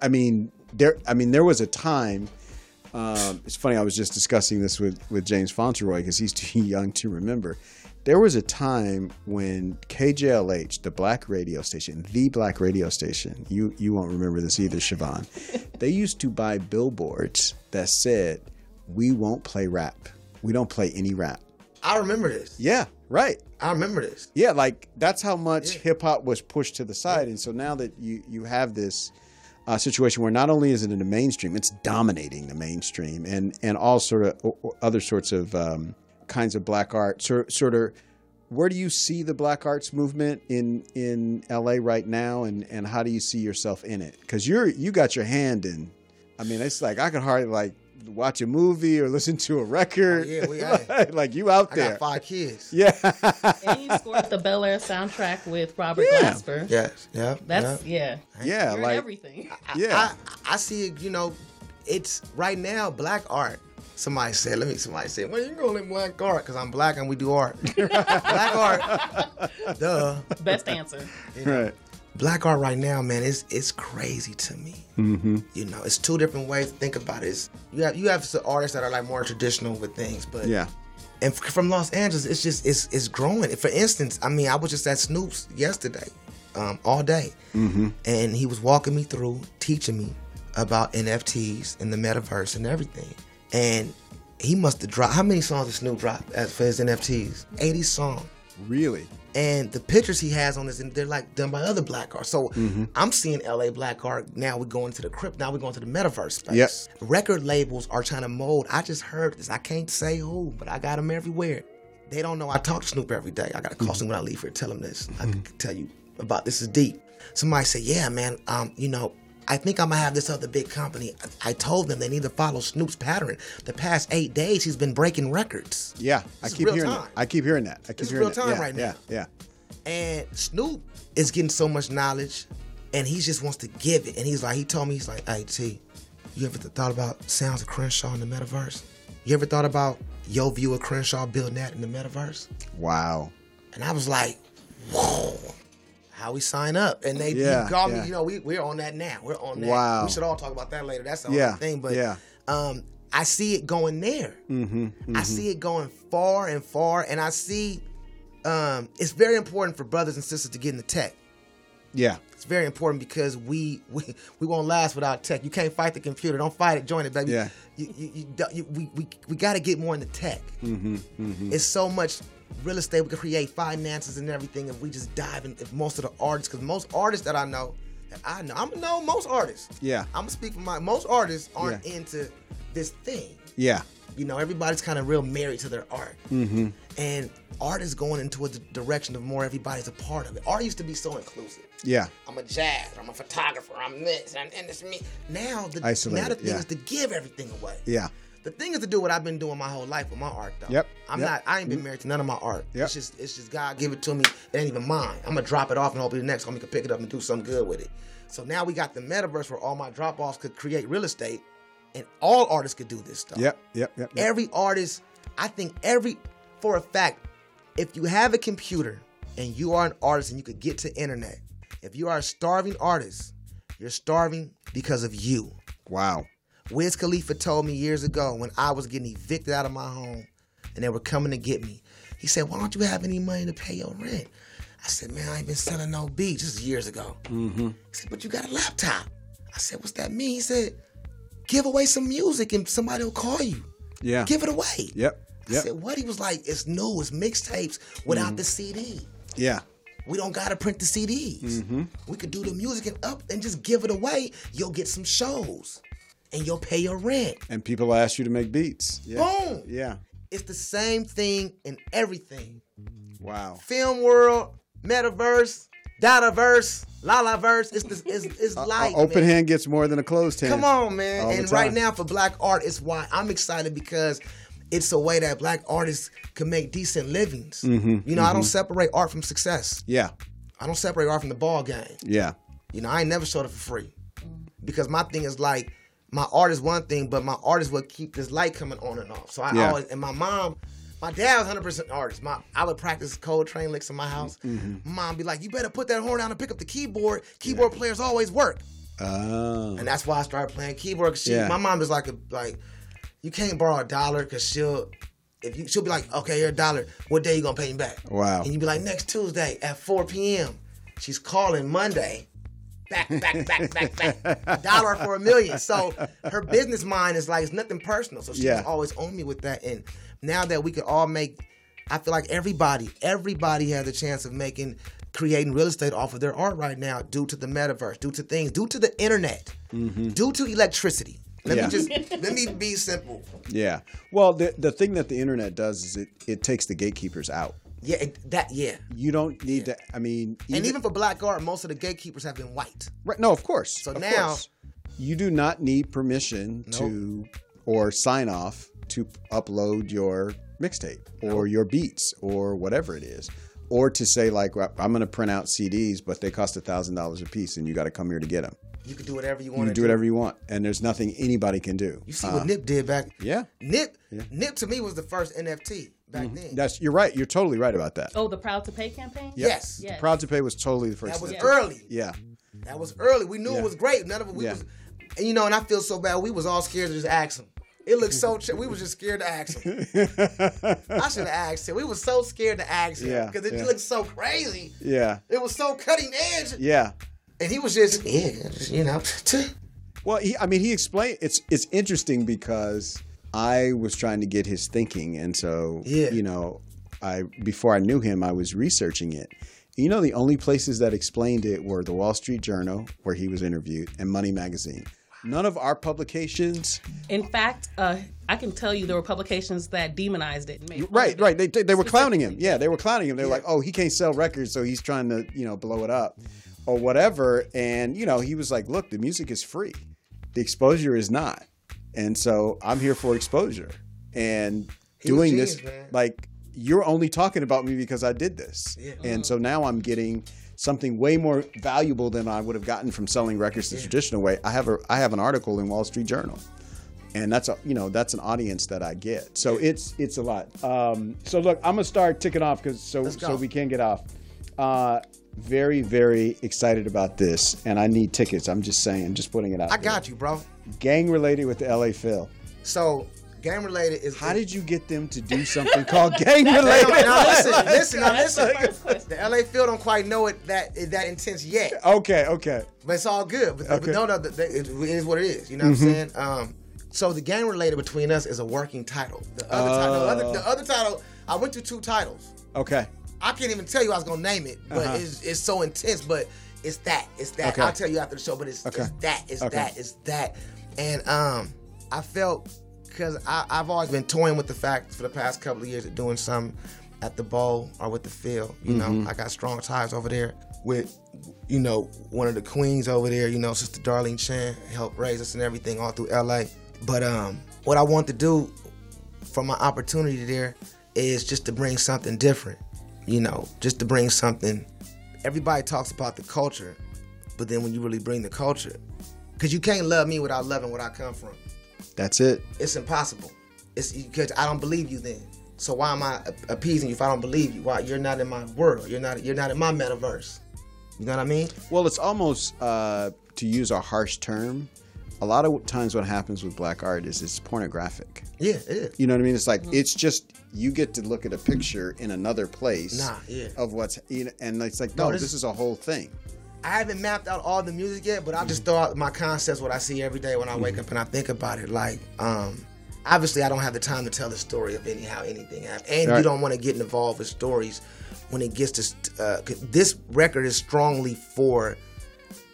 I mean, there, I mean, there was a time, um, it's funny, I was just discussing this with, with James Fauntleroy because he's too young to remember. There was a time when K J L H, the black radio station, the black radio station, you, you won't remember this either, Siobhan, they used to buy billboards that said, we won't play rap. We don't play any rap. I remember this. Yeah, right. I remember this. Yeah, like that's how much yeah. hip hop was pushed to the side. Yeah. And so now that you, you have this uh, situation where not only is it in the mainstream, it's dominating the mainstream and, and all sort of o- other sorts of... Um, kinds of black art, sort sort of, where do you see the black arts movement in, in L A right now, and, and how do you see yourself in it? Because you're you got your hand in. I mean, it's like I could hardly like watch a movie or listen to a record. Oh, yeah, we like, like you out there. I got five kids. Yeah, and you scored the Bel Air soundtrack with Robert yeah. Glasper. Yes, yeah, that's yeah, yeah, yeah like in everything. I, yeah, I, I see it. You know, it's right now black art. Somebody said, let me, somebody said, well, you going in black art, because I'm black and we do art. Black art, duh. Best answer. You know, right. Black art right now, man, it's, it's crazy to me. Mm-hmm. You know, it's two different ways to think about it. It's, you have you have some artists that are like more traditional with things, but yeah. And f- from Los Angeles, it's just, it's it's growing. For instance, I mean, I was just at Snoop's yesterday, um, all day. Mm-hmm. And he was walking me through, teaching me about N F Ts and the metaverse and everything. And he must have dropped, how many songs did Snoop drop as for his N F Ts? eighty songs. Really? And the pictures he has on this, and they're like done by other black art. So mm-hmm. I'm seeing L A black art. Now we're going to the Crip. Now we're going to the metaverse space. Yep. Record labels are trying to mold. I just heard this. I can't say who, but I got them everywhere. They don't know I talk to Snoop every day. I got to call mm-hmm. him when I leave here, tell him this. Mm-hmm. I can tell you about this is deep. Somebody said, yeah, man, um, you know, I think I'm going to have this other big company. I told them they need to follow Snoop's pattern. The past eight days, he's been breaking records. Yeah, I keep hearing that. I keep hearing that. I keep hearing that. It's real time right now. Yeah, yeah. And Snoop is getting so much knowledge, and he just wants to give it. And he's like, he told me, he's like, hey, T, you ever thought about Sounds of Crenshaw in the metaverse? You ever thought about your view of Crenshaw building that in the metaverse? Wow. And I was like, whoa. How we sign up, and they yeah, call yeah. me. You know, we we're on that now. We're on that. Wow. We should all talk about that later. That's the yeah, whole thing. But yeah. um, I see it going there. Mm-hmm, mm-hmm. I see it going far and far, and I see um, it's very important for brothers and sisters to get in the tech. Yeah, it's very important because we we, we won't last without tech. You can't fight the computer. Don't fight it. Join it, baby. Yeah. You, you, you, you, we we we got to get more in the tech. Mm-hmm, mm-hmm. It's so much. Real estate, we can create finances and everything if we just dive in. If most of the artists, because most artists that I know, that I know, I'm gonna know most artists. Yeah, I'm gonna speak for my. Most artists aren't yeah. into this thing. Yeah, you know, everybody's kind of real married to their art, mm-hmm. and art is going into a d- direction of more everybody's a part of it. Art used to be so inclusive. Yeah, I'm a jazz, I'm a photographer, I'm this, and it's me. Now the Isolated, now the thing yeah. is to give everything away. Yeah. The thing is to do what I've been doing my whole life with my art, though. Yep. I'm yep. not. I ain't been married to none of my art. Yep. It's just, it's just God give it to me. It ain't even mine. I'm gonna drop it off and hopefully the next homie can pick it up and do something good with it. So now we got the metaverse where all my drop offs could create real estate, and all artists could do this stuff. Yep. Yep. Yep. yep. Every artist, I think every, for a fact, if you have a computer and you are an artist and you could get to internet, if you are a starving artist, you're starving because of you. Wow. Wiz Khalifa told me years ago when I was getting evicted out of my home and they were coming to get me. He said, why don't you have any money to pay your rent? I said, man, I ain't been selling no beats. This is years ago. Mm-hmm. He said, but you got a laptop. I said, what's that mean? He said, give away some music and somebody will call you. Yeah. Give it away. Yep. Yep. I said, what? He was like, it's new. It's mixtapes without mm-hmm. the C D. Yeah. We don't got to print the C Ds. Mm-hmm. We could do the music and up and just give it away. You'll get some shows and you'll pay your rent. And people ask you to make beats. Yeah. Boom. Yeah. It's the same thing in everything. Wow. Film world, metaverse, dataverse, lalaverse. It's the, it's, it's life. Uh, open man. hand gets more than a closed hand. Come on, man. And right now for black art, it's why I'm excited, because it's a way that black artists can make decent livings. Mm-hmm, you know, mm-hmm. I don't separate art from success. Yeah. I don't separate art from the ball game. Yeah. You know, I ain't never sold it for free, because my thing is like, my art is one thing, but my art is what keep this light coming on and off. So I yeah. always, and my mom, my dad was one hundred percent artist. My, I would practice Coltrane licks in my house. Mm-hmm. Mom be like, you better put that horn down and pick up the keyboard. Keyboard yeah. players always work. Oh. And that's why I started playing keyboard. She, yeah. my mom is like, a, like, you can't borrow a dollar, because she'll, if you, she'll be like, okay, you're a dollar. What day you going to pay me back? Wow. And you be like, next Tuesday at four p.m. She's calling Monday. Back, back, back, back, back. Dollar for a million. So her business mind is like, it's nothing personal. So she's yeah. always on me with that. And now that we can all make, I feel like everybody, everybody has a chance of making, creating real estate off of their art right now, due to the metaverse, due to things, due to the internet, mm-hmm. due to electricity. Let yeah. me just, let me be simple. Yeah. Well, the the thing that the internet does is it, it takes the gatekeepers out. Yeah, it, that, yeah. You don't need yeah. to, I mean. Even, and even for black art, most of the gatekeepers have been white. Right, no, of course. So of now. Course. You do not need permission nope. to, or sign off to upload your mixtape or nope. your beats or whatever it is. Or to say like, I'm going to print out C Ds, but they cost one thousand dollars a piece and you got to come here to get them. You can do whatever you want. You can do whatever you want. And there's nothing anybody can do. You see what uh, Nip did back. Yeah. Nip, yeah. Nip to me was the first N F T back mm-hmm. then. That's, you're right. You're totally right about that. Oh, the Proud to Pay campaign? Yep. Yes. yes. The Proud to Pay was totally the first. That was yes. early. Yeah. That was early. We knew yeah. it was great. None of it. We yeah. was, and you know, and I feel so bad. We was all scared to just ask him. It looked so, ch- we was just scared to ask him. I should have asked him. We was so scared to ask him because yeah. it yeah. looked so crazy. Yeah. It was so cutting edge. Yeah. And he was just, yeah, you know. Well, he, I mean, he explained, it's it's interesting because I was trying to get his thinking. And so, yeah. you know, I before I knew him, I was researching it. You know, the only places that explained it were the Wall Street Journal, where he was interviewed, and Money Magazine. None of our publications. In fact, uh, I can tell you there were publications that demonized it. And made right, right. They, they were clowning him. Yeah, they were clowning him. They were yeah. like, oh, he can't sell records, so he's trying to, you know, blow it up. Or whatever. And, you know, he was like, look, the music is free. The exposure is not. And so I'm here for exposure. And he doing genius, this, man. Like, you're only talking about me because I did this. Yeah. And so now I'm getting something way more valuable than I would have gotten from selling records the yeah. traditional way. I have a I have an article in Wall Street Journal. And that's, a, you know, that's an audience that I get. So yeah. it's it's a lot. Um, so, look, I'm going to start ticking off because so, so we can get off. Uh Very, very excited about this, and I need tickets. I'm just saying, just putting it out. I there. Got you, bro. Gang related with the L A Phil. So, gang related is. How the, did you get them to do something called gang related? Now, now listen, listen, now listen. The L A Phil don't quite know it that that intense yet. Okay, okay. But it's all good. But, okay. but no, no, it is what it is. You know mm-hmm. what I'm saying? Um, so the gang related between us is a working title. The other uh, title, the other, the other title, I went through two titles. Okay. I can't even tell you I was going to name it, but uh-huh. it's, it's so intense, but it's that, it's that. Okay. I'll tell you after the show, but it's, okay. it's that, it's okay. that, it's that. And um, I felt, because I've always been toying with the fact for the past couple of years of doing something at the bowl or with the field, you mm-hmm. know. I got strong ties over there with, you know, one of the queens over there, you know, Sister Darlene Chan, helped raise us and everything all through L A. But um, what I wanted to do for my opportunity there is just to bring something different. You know, just to bring something. Everybody talks about the culture, but then when you really bring the culture, because you can't love me without loving where I come from. That's it. It's impossible. It's because I don't believe you then. So why am I appeasing you if I don't believe you? Why you're not in my world? You're not. You're not in my metaverse. You know what I mean? Well, it's almost uh, to use a harsh term. a lot of times what happens with black art is it's pornographic. Yeah, it is. You know what I mean? It's like, mm. it's just, you get to look at a picture in another place nah, yeah. of what's, you know, and it's like, no, no this, this is a whole thing. I haven't mapped out all the music yet, but I just throw out my concepts, what I see every day when I wake mm-hmm. up and I think about it. Like, um, obviously, I don't have the time to tell the story of any, how anything happened. And right. you don't want to get involved with stories when it gets to... Uh, this record is strongly for...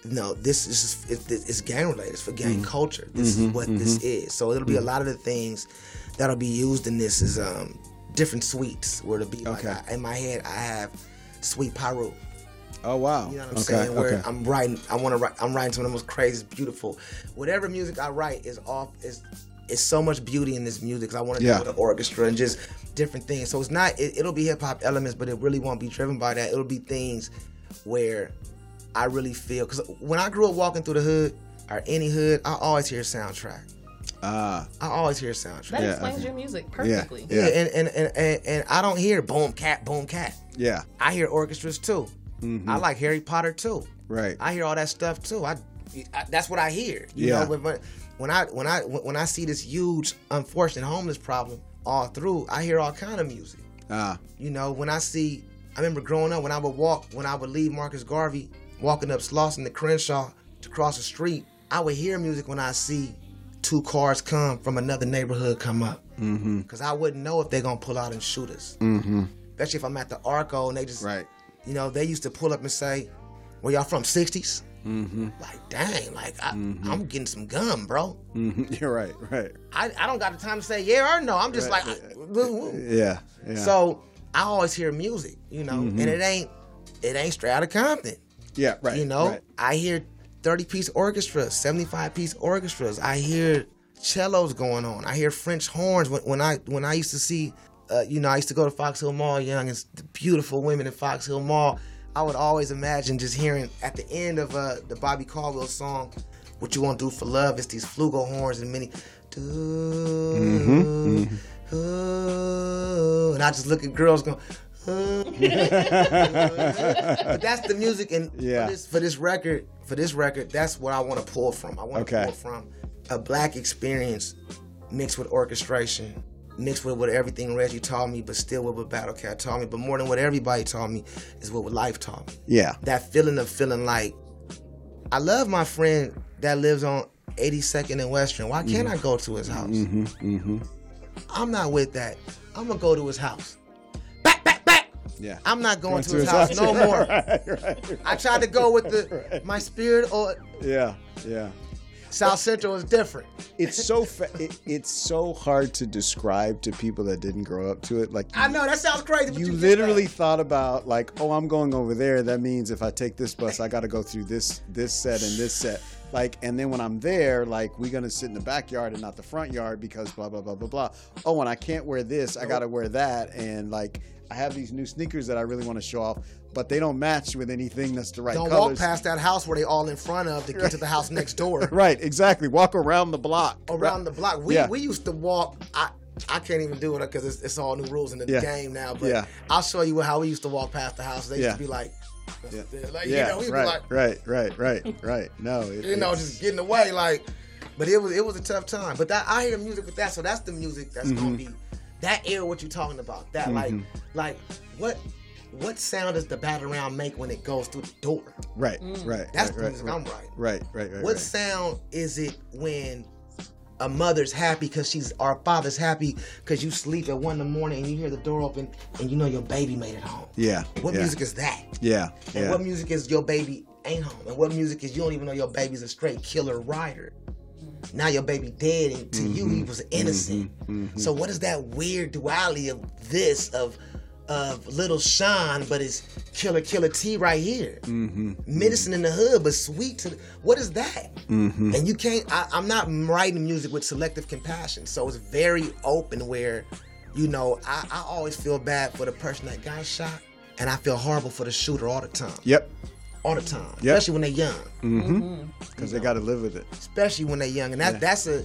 No, this is it, it's gang related. It's for gang mm-hmm. culture. This mm-hmm. is what mm-hmm. this is. So it'll be mm-hmm. a lot of the things that'll be used in this is um, different suites. Where it'll be okay. like I, in my head, I have Sweet Pyro. Oh wow! You know what I'm okay. saying? Where okay. I'm writing, I want to write. I'm writing some of the most crazy, beautiful. Whatever music I write is off. Is is so much beauty in this music. Cause I want to yeah. do with the orchestra and just different things. So it's not. It, it'll be hip hop elements, but it really won't be driven by that. It'll be things where. I really feel, because when I grew up walking through the hood, or any hood, I always hear a soundtrack. Uh, I always hear a soundtrack. That yeah, explains okay. your music perfectly. Yeah, yeah. yeah and, and, and, and, and I don't hear boom, cat, boom, cat. Yeah. I hear orchestras too. Mm-hmm. I like Harry Potter too. Right. I hear all that stuff too. I, I that's what I hear. You yeah. know, when, when, I, when, I, when I see this huge, unfortunate homeless problem all through, I hear all kind of music. Uh, you know, when I see, I remember growing up, when I would walk, when I would leave Marcus Garvey, walking up Slauson to Crenshaw to cross the street, I would hear music when I see two cars come from another neighborhood come up. Mm-hmm. Cause I wouldn't know if they're gonna pull out and shoot us. Mm-hmm. Especially if I'm at the Arco and they just, right. you know, they used to pull up and say, "Where y'all from? sixties?" Mm-hmm. Like, dang, like I, mm-hmm. I'm getting some gum, bro. Mm-hmm. You're right, right. I, I don't got the time to say yeah or no. I'm just right. like, I, woo, woo. Yeah, yeah. So I always hear music, you know, mm-hmm. and it ain't, it ain't straight out of Compton. Yeah, right. You know, right. I hear thirty-piece orchestras, seventy-five-piece orchestras. I hear cellos going on. I hear French horns. When, when I when I used to see, uh, you know, I used to go to Fox Hill Mall young, and the beautiful women in Fox Hill Mall, I would always imagine just hearing at the end of uh, the Bobby Caldwell song, "What You Won't Do for Love," it's these flugelhorns and many, mm-hmm, mm-hmm. and I just look at girls going, but that's the music, and yeah. for, this, for this record, for this record, that's what I want to pull from. I want to okay. pull from a black experience mixed with orchestration, mixed with what everything Reggie taught me, but still with what Battle Cat taught me. But more than what everybody taught me is what life taught me. Yeah, that feeling of feeling like I love my friend that lives on eighty-second and Western. Why can't mm-hmm. I go to his house? Mm-hmm, mm-hmm. I'm not with that. I'm gonna go to his house. Yeah. I'm not going, going to, to his, his house, house no more. Right, right, right. I tried to go with the right. my spirit or yeah, yeah. South Central is different. It's so fa- it, it's so hard to describe to people that didn't grow up to it. Like I know that sounds crazy. But you, you literally thought about like, oh, I'm going over there. That means if I take this bus, I got to go through this this set and this set. Like, and then when I'm there, like, we're going to sit in the backyard and not the front yard because blah, blah, blah, blah, blah. Oh, and I can't wear this. I got to wear that. And, like, I have these new sneakers that I really want to show off, but they don't match with anything that's the right colors. Don't walk past that house where they all in front of to get right. to the house next door. Right, exactly. Walk around the block. Around the block. We yeah. we used to walk. I I can't even do it because it's, it's all new rules in the yeah. game now. But yeah. I'll show you how we used to walk past the house. They yeah. used to be like... Yeah, like, yeah you know, right, like, right, right, right, right. No, it, you know, just getting away, like. But it was it was a tough time. But that, I hear music with that, so that's the music that's mm-hmm. gonna be that era. What you talking about? That mm-hmm. like, like what what sound does the batarang make when it goes through the door? Right, mm. right. That's right, the music right, I'm writing. Right, right, right. What right. sound is it when a mother's happy because she's our father's happy because you sleep at one in the morning and you hear the door open and you know your baby made it home. Yeah. What yeah. music is that? Yeah. And yeah. what music is your baby ain't home? And what music is you don't even know your baby's a straight killer rider? Now your baby dead and to mm-hmm. you he was innocent. Mm-hmm. Mm-hmm. So what is that weird duality of this of of Little Sean but it's killer killer T right here. Mm-hmm. Medicine mm-hmm. in the hood but sweet to the, what is that? Mm-hmm. And you can't I, I'm not writing music with selective compassion, so it's very open where you know I, I always feel bad for the person that got shot and I feel horrible for the shooter all the time. Yep. All the time. Yep. Especially when they're young. Mm-hmm. Because they got to live with it. Especially when they're young and that, yeah. that's a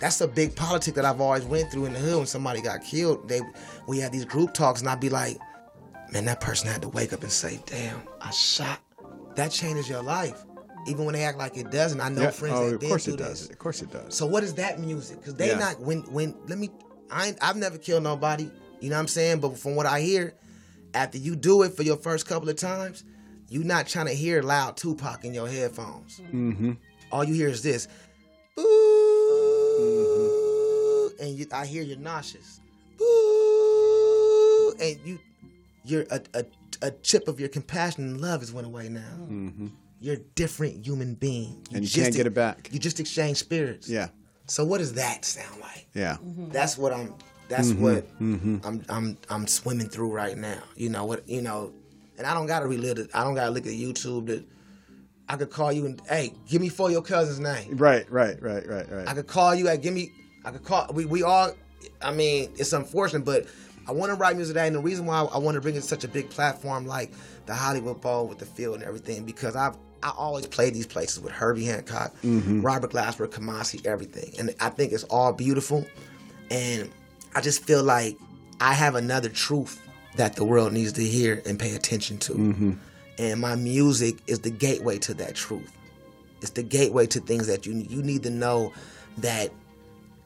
That's a big politic that I've always went through in the hood. When somebody got killed, they we had these group talks, and I'd be like, "Man, that person had to wake up and say, damn, I shot. That changes your life. even when they act like it doesn't. I know yeah. friends oh, that did do this. Does. Of course it does. So what is that music? Because they yeah. not when when let me. I ain't, I've never killed nobody. You know what I'm saying? But from what I hear, after you do it for your first couple of times, you're not trying to hear loud Tupac in your headphones. Mm-hmm. All you hear is this, boo, mm-hmm. and you, I hear you're nauseous, boo, and you, you're a, a a chip of your compassion and love has went away now. Mm-hmm. You're a different human being, you and you just can't get it back. You just exchange spirits. Yeah. So what does that sound like? Yeah. Mm-hmm. That's what I'm. That's mm-hmm. what mm-hmm. I'm. I'm. I'm swimming through right now. You know what? You know, and I don't gotta relive it. I don't gotta look at YouTube. That I could call you and hey, give me four of your cousin's name. Right. Right. Right. Right. Right. I could call you. I give me. I could call. We. We all. I mean, it's unfortunate, but I want to write music today, and the reason why I, I want to bring in such a big platform like the Hollywood Bowl with the field and everything, because I've. I always play these places with Herbie Hancock, mm-hmm. Robert Glasper, Kamasi, everything. And I think it's all beautiful. And I just feel like I have another truth that the world needs to hear and pay attention to. Mm-hmm. And my music is the gateway to that truth. It's the gateway to things that you you need to know, that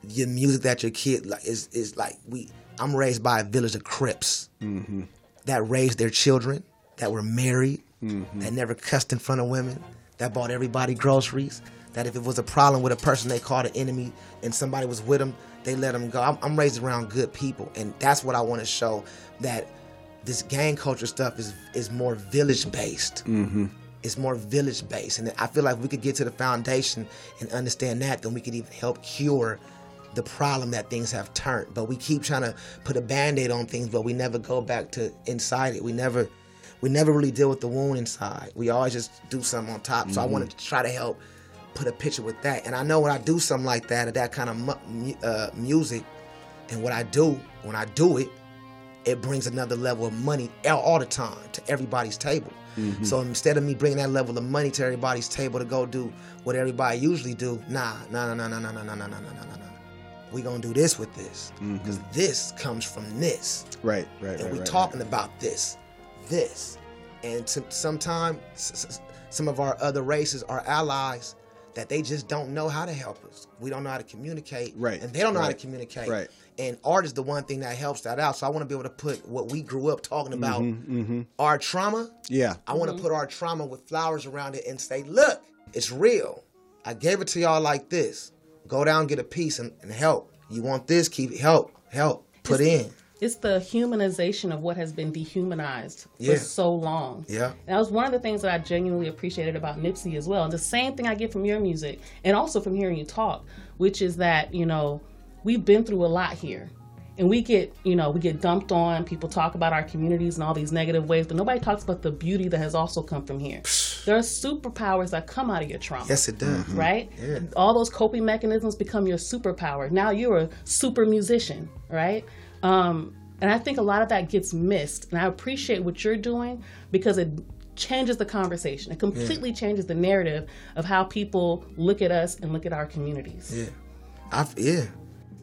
your music that your kid like is is like we I'm raised by a village of Crips mm-hmm. that raised their children, that were married. Mm-hmm. That never cussed in front of women, that bought everybody groceries, that if it was a problem with a person they called an enemy and somebody was with them, they let them go. I'm, I'm raised around good people, and that's what I want to show, that this gang culture stuff is is more village-based. Mm-hmm. It's more village-based, and I feel like if we could get to the foundation and understand that, then we could even help cure the problem that things have turned. But we keep trying to put a Band-Aid on things, but we never go back to inside it. We never... We never really deal with the wound inside. We always just do something on top. So mm-hmm. I wanted to try to help put a picture with that. And I know when I do something like that, or that kind of mu- uh, music, and what I do, when I do it, it brings another level of money all the time to everybody's table. Mm-hmm. So instead of me bringing that level of money to everybody's table to go do what everybody usually do, nah, nah, nah, nah, nah, nah, nah, nah, nah, nah, nah. We're going to do this with this. Because mm-hmm. this comes from this. Right, right, and right. And we're right, talking right. about this. This, and to sometimes some of our other races are allies that they just don't know how to help us. We don't know how to communicate, right. and they don't know right. how to communicate. Right. And art is the one thing that helps that out. So I want to be able to put what we grew up talking about, mm-hmm, mm-hmm. our trauma. Yeah, I want to mm-hmm. put our trauma with flowers around it and say, "Look, it's real. I gave it to y'all like this. Go down, get a piece, and, and help. You want this? Keep it. Help, help. Put in." It's the humanization of what has been dehumanized yeah. for so long. Yeah. And that was one of the things that I genuinely appreciated about Nipsey as well. And the same thing I get from your music and also from hearing you talk, which is that, you know, we've been through a lot here. And we get, you know, we get dumped on. People talk about our communities in all these negative ways, but nobody talks about the beauty that has also come from here. There are superpowers that come out of your trauma. Yes, it does. Right? Yeah. All those coping mechanisms become your superpower. Now you're a super musician, right? Um, and I think a lot of that gets missed. And I appreciate what you're doing because it changes the conversation. It completely yeah. changes the narrative of how people look at us and look at our communities. Yeah. I've, yeah.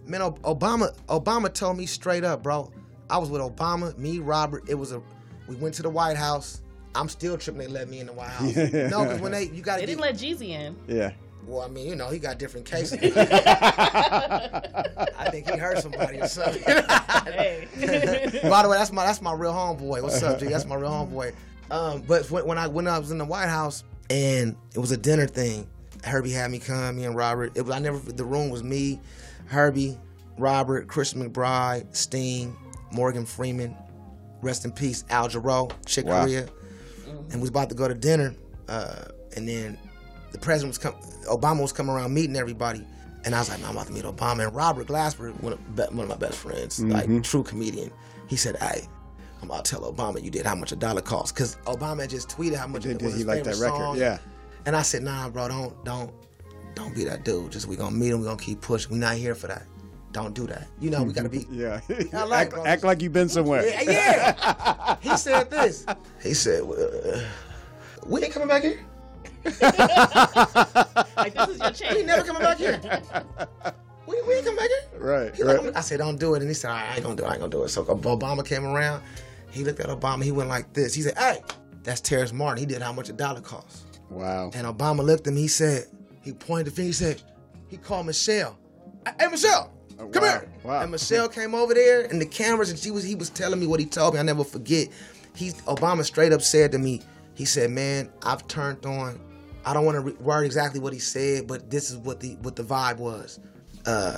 Man, Obama Obama told me straight up, bro. I was with Obama, me, Robert. It was a, we went to the White House. I'm still tripping they let me in the White House. No, because when they, you got to They didn't get, let Jeezy in. Yeah. Well, I mean, you know, he got different cases. I think he hurt somebody or something. Hey. By the way, that's my that's my real homeboy. What's up, G? That's my real homeboy. Um, but when, when I when I was in the White House and it was a dinner thing, Herbie had me come, me and Robert. It was, I never the room was me, Herbie, Robert, Christian McBride, Steen, Morgan Freeman, rest in peace, Al Jarreau, Chick wow. Corea, and we was about to go to dinner, uh, and then. The president was come. Obama was coming around meeting everybody, and I was like, "No, I'm about to meet Obama." And Robert Glasper, one of, be, one of my best friends, mm-hmm. like true comedian, he said, "Hey, I'm about to tell Obama you did how much a dollar costs," because Obama had just tweeted how much it, it did, was did his he favorite that record. Song. Yeah, and I said, "Nah, bro, don't, don't, don't be that dude. Just we gonna meet him. We gonna keep pushing. We not here for that. Don't do that. You know, we gotta be. yeah, I like, act, bro, act like you've been somewhere. Yeah, yeah. He said this. He said, well, "We ain't coming back here." Like, this is your chance. We never coming back here. We, we ain't coming back here. Right, he right. Like, I said, don't do it. And he said, I ain't going to do it. I ain't going to do it. So Obama came around. He looked at Obama. He went like this. He said, hey, that's Terrace Martin. He did how much a dollar costs. Wow. And Obama looked at him. He said, he pointed the finger. He said, he called Michelle. Hey, Michelle, oh, come wow. here. Wow. And Michelle came over there, and the cameras, and she was he was telling me what he told me. I never forget. He Obama straight up said to me, he said, man, I've turned on. I don't want to re- word exactly what he said, but this is what the what the vibe was. Uh,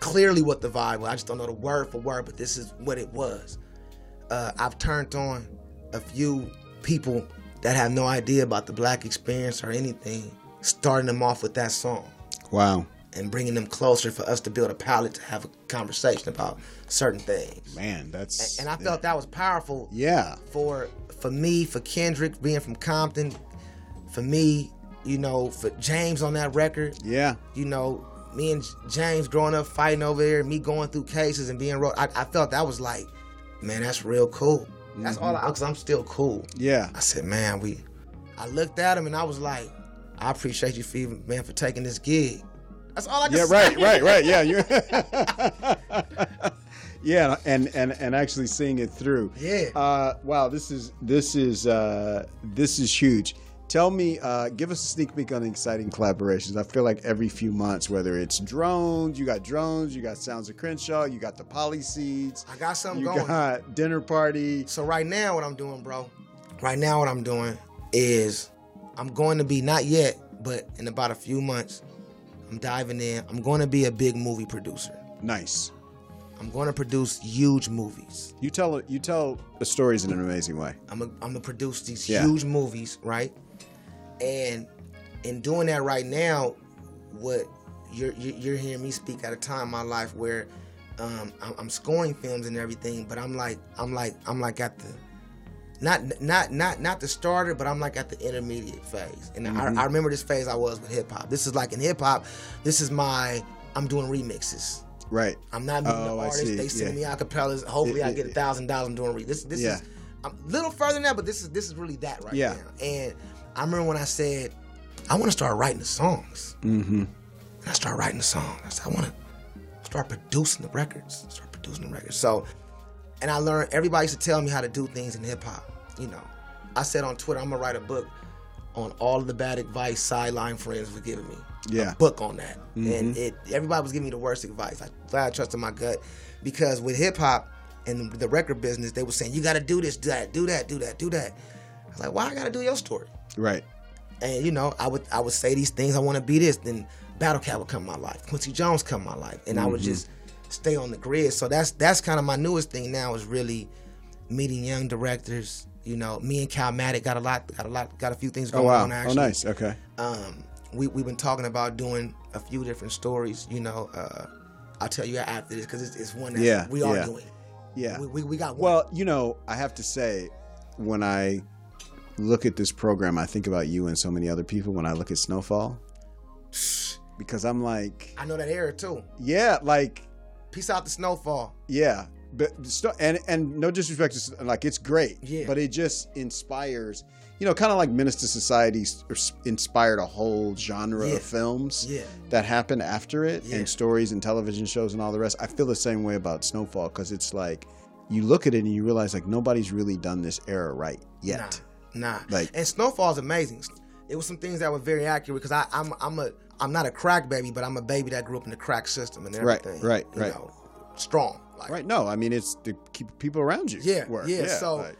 clearly what the vibe was. I just don't know the word for word, but this is what it was. Uh, I've turned on a few people that have no idea about the black experience or anything, starting them off with that song. Wow. And bringing them closer for us to build a palette to have a conversation about certain things. Man, that's... And, and I felt yeah. that was powerful. Yeah. For for me, for Kendrick, being from Compton, for me, you know, for James on that record. Yeah. You know, me and James growing up fighting over there, me going through cases and being... Ro- I, I felt that was like, man, that's real cool. That's mm-hmm. all I... Because I'm still cool. Yeah. I said, man, we... I looked at him and I was like, I appreciate you, for, man, for taking this gig. That's all I can yeah, say. Yeah, right, right, right. Yeah, you. yeah, and, and and actually seeing it through. Yeah. Uh, wow, this is this is uh, this is huge. Tell me, uh, give us a sneak peek on exciting collaborations. I feel like every few months, whether it's drones, you got drones, you got Sounds of Crenshaw, you got the Poly Seeds. I got something you going. You got Dinner Party. So right now, what I'm doing, bro. Right now, what I'm doing is I'm going to be not yet, but in about a few months. I'm diving in. I'm going to be a big movie producer. Nice. I'm going to produce huge movies. You tell you tell the stories in an amazing way. I'm a, I'm going to produce these yeah. huge movies, right? And in doing that right now, what you're you're hearing me speak at a time in my life where um, I'm scoring films and everything, but I'm like I'm like I'm like at the not not not not the starter, but I'm like at the intermediate phase. And mm-hmm. I, I remember this phase I was with hip hop. This is like in hip hop, this is my I'm doing remixes. Right. I'm not meeting oh, the artists. They send yeah. me acapellas. Hopefully it, I get a thousand dollars. I'm doing re- this. This yeah. is I'm a little further than that, but this is this is really that right yeah. now. And I remember when I said I want to start writing the songs. Mm-hmm. And I started writing the songs. I said I want to start producing the records. Start producing the records. So. And I learned, everybody used to tell me how to do things in hip hop, you know. I said on Twitter, I'm gonna write a book on all of the bad advice sideline friends were giving me. Yeah. A book on that. Mm-hmm. And it everybody was giving me the worst advice. I glad I trusted my gut. Because with hip hop and the record business, they were saying, you gotta do this, do that, do that, do that, do that. I was like, why well, I gotta do your story? Right. And you know, I would I would say these things, I wanna be this, then Battle Cat would come my life, Quincy Jones come my life, and mm-hmm. I would just stay on the grid. So that's that's kind of my newest thing now is really meeting young directors. You know, me and Cal Matic got a lot, got a lot, got a few things going oh, wow. on. Actually, oh nice, okay. Um, we we've been talking about doing a few different stories. You know, uh, I'll tell you after this because it's, it's one that yeah, we are yeah. doing. Yeah, we, we we got one. Well, you know, I have to say, when I look at this program, I think about you and so many other people. When I look at Snowfall, because I'm like, I know that era too. Yeah, like. Peace out to Snowfall. Yeah, but and and no disrespect to like it's great, yeah. but it just inspires, you know, kind of like Menace to Society inspired a whole genre yeah. of films yeah. that happened after it yeah. and stories and television shows and all the rest. I feel the same way about Snowfall because it's like you look at it and you realize like nobody's really done this era right yet. Nah, nah. Like, and Snowfall's amazing. It was some things that were very accurate because I I'm I'm a. I'm not a crack baby, but I'm a baby that grew up in the crack system and everything. Right, right, you right. know, strong. Like. Right. No, I mean it's the people around you. Yeah, work. yeah. yeah so like.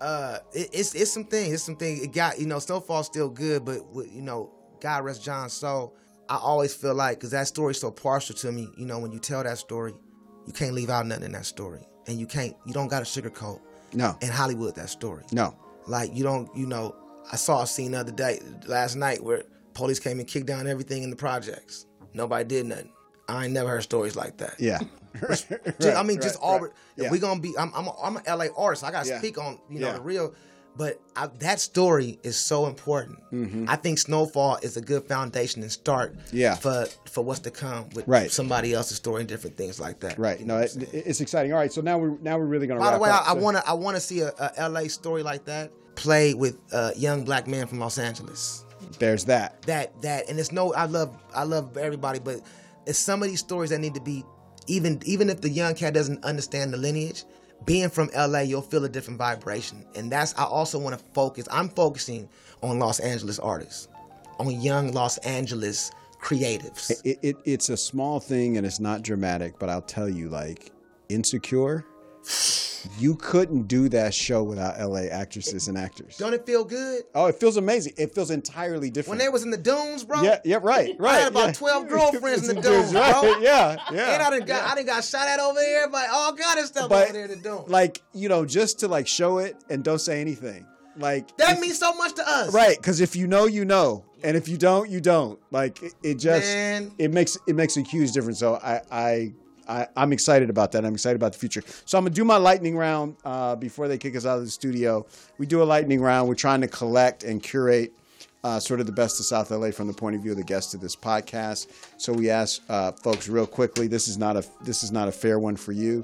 uh, it, it's it's some things. It's some things. It got you know. Snowfall's still good, but you know, God rest John's soul. I always feel like because that story's so partial to me. You know, when you tell that story, you can't leave out nothing in that story, and you can't. You don't got to sugarcoat. No. In Hollywood, that story. No. Like you don't. You know, I saw a scene the other day, last night where. Police came and kicked down everything in the projects. Nobody did nothing. I ain't never heard stories like that. Yeah. Which, right, I mean, right, just all, right. yeah. we gonna be, I'm, I'm, a, I'm an L A artist. So I gotta yeah. speak on, you know, yeah. the real, but I, that story is so important. Mm-hmm. I think Snowfall is a good foundation and start yeah. for, for what's to come with right. somebody else's story and different things like that. Right. You know no, it, it's exciting. All right. So now we're, now we're really gonna By wrap the way, up. I, so. I wanna, I wanna see a, a L A story like that play with a young black man from Los Angeles. There's that. That that and it's no I love I love everybody, but it's some of these stories that need to be even even if the young cat doesn't understand the lineage, being from L A, you'll feel a different vibration. And that's, I also want to focus, I'm focusing on Los Angeles artists, on young Los Angeles creatives. It, it, it's a small thing and it's not dramatic, but I'll tell you, like, Insecure, you couldn't do that show without L A actresses it, and actors. Don't it feel good? Oh, it feels amazing. It feels entirely different. When they was in the dunes, bro. Yeah, yeah, right, right. I had about yeah. twelve girlfriends in the dunes, bro. Right. Yeah, yeah. And I done got, yeah. I done got shot at over there by all kind of stuff but, over there in the dunes. Like, you know, just to like show it and don't say anything. Like that means so much to us, right? Because if you know, you know, and if you don't, you don't. Like it, it just Man. it makes it makes a huge difference. So I. I I, I'm excited about that. I'm excited about the future. So I'm going to do my lightning round uh, before they kick us out of the studio. We do a lightning round. We're trying to collect and curate uh, sort of the best of South L A from the point of view of the guests of this podcast. So we ask uh, folks real quickly, this is not a this is not a fair one for you.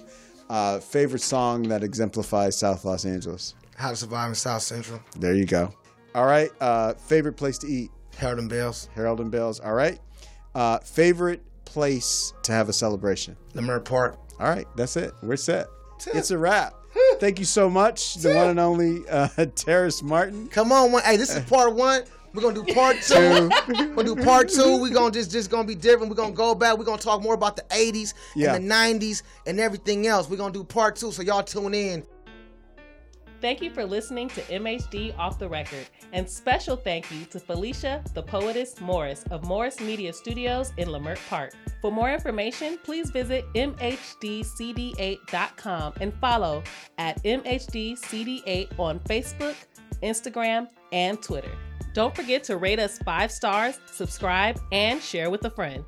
Uh, favorite song that exemplifies South Los Angeles? How to Survive in South Central. There you go. All right. Uh, favorite place to eat? Harold and Bell's. Harold and Bell's. All right. Uh, favorite place to have a celebration? Leimert Park. All right, that's it. We're set. Tip. It's a wrap. Thank you so much, Tip. The one and only uh, Terrace Martin. Come on, one. Hey, this is part one. We're gonna do part two. We're gonna do part two. We're gonna just just gonna be different. We're gonna go back. We're gonna talk more about the eighties yeah. and the nineties and everything else. We're gonna do part two. So y'all tune in. Thank you for listening to M H D Off the Record, and special thank you to Felicia, the Poetess Morris of Morris Media Studios in Leimert Park. For more information, please visit M H D C D eight dot com and follow at M H D C D eight on Facebook, Instagram, and Twitter. Don't forget to rate us five stars, subscribe, and share with a friend.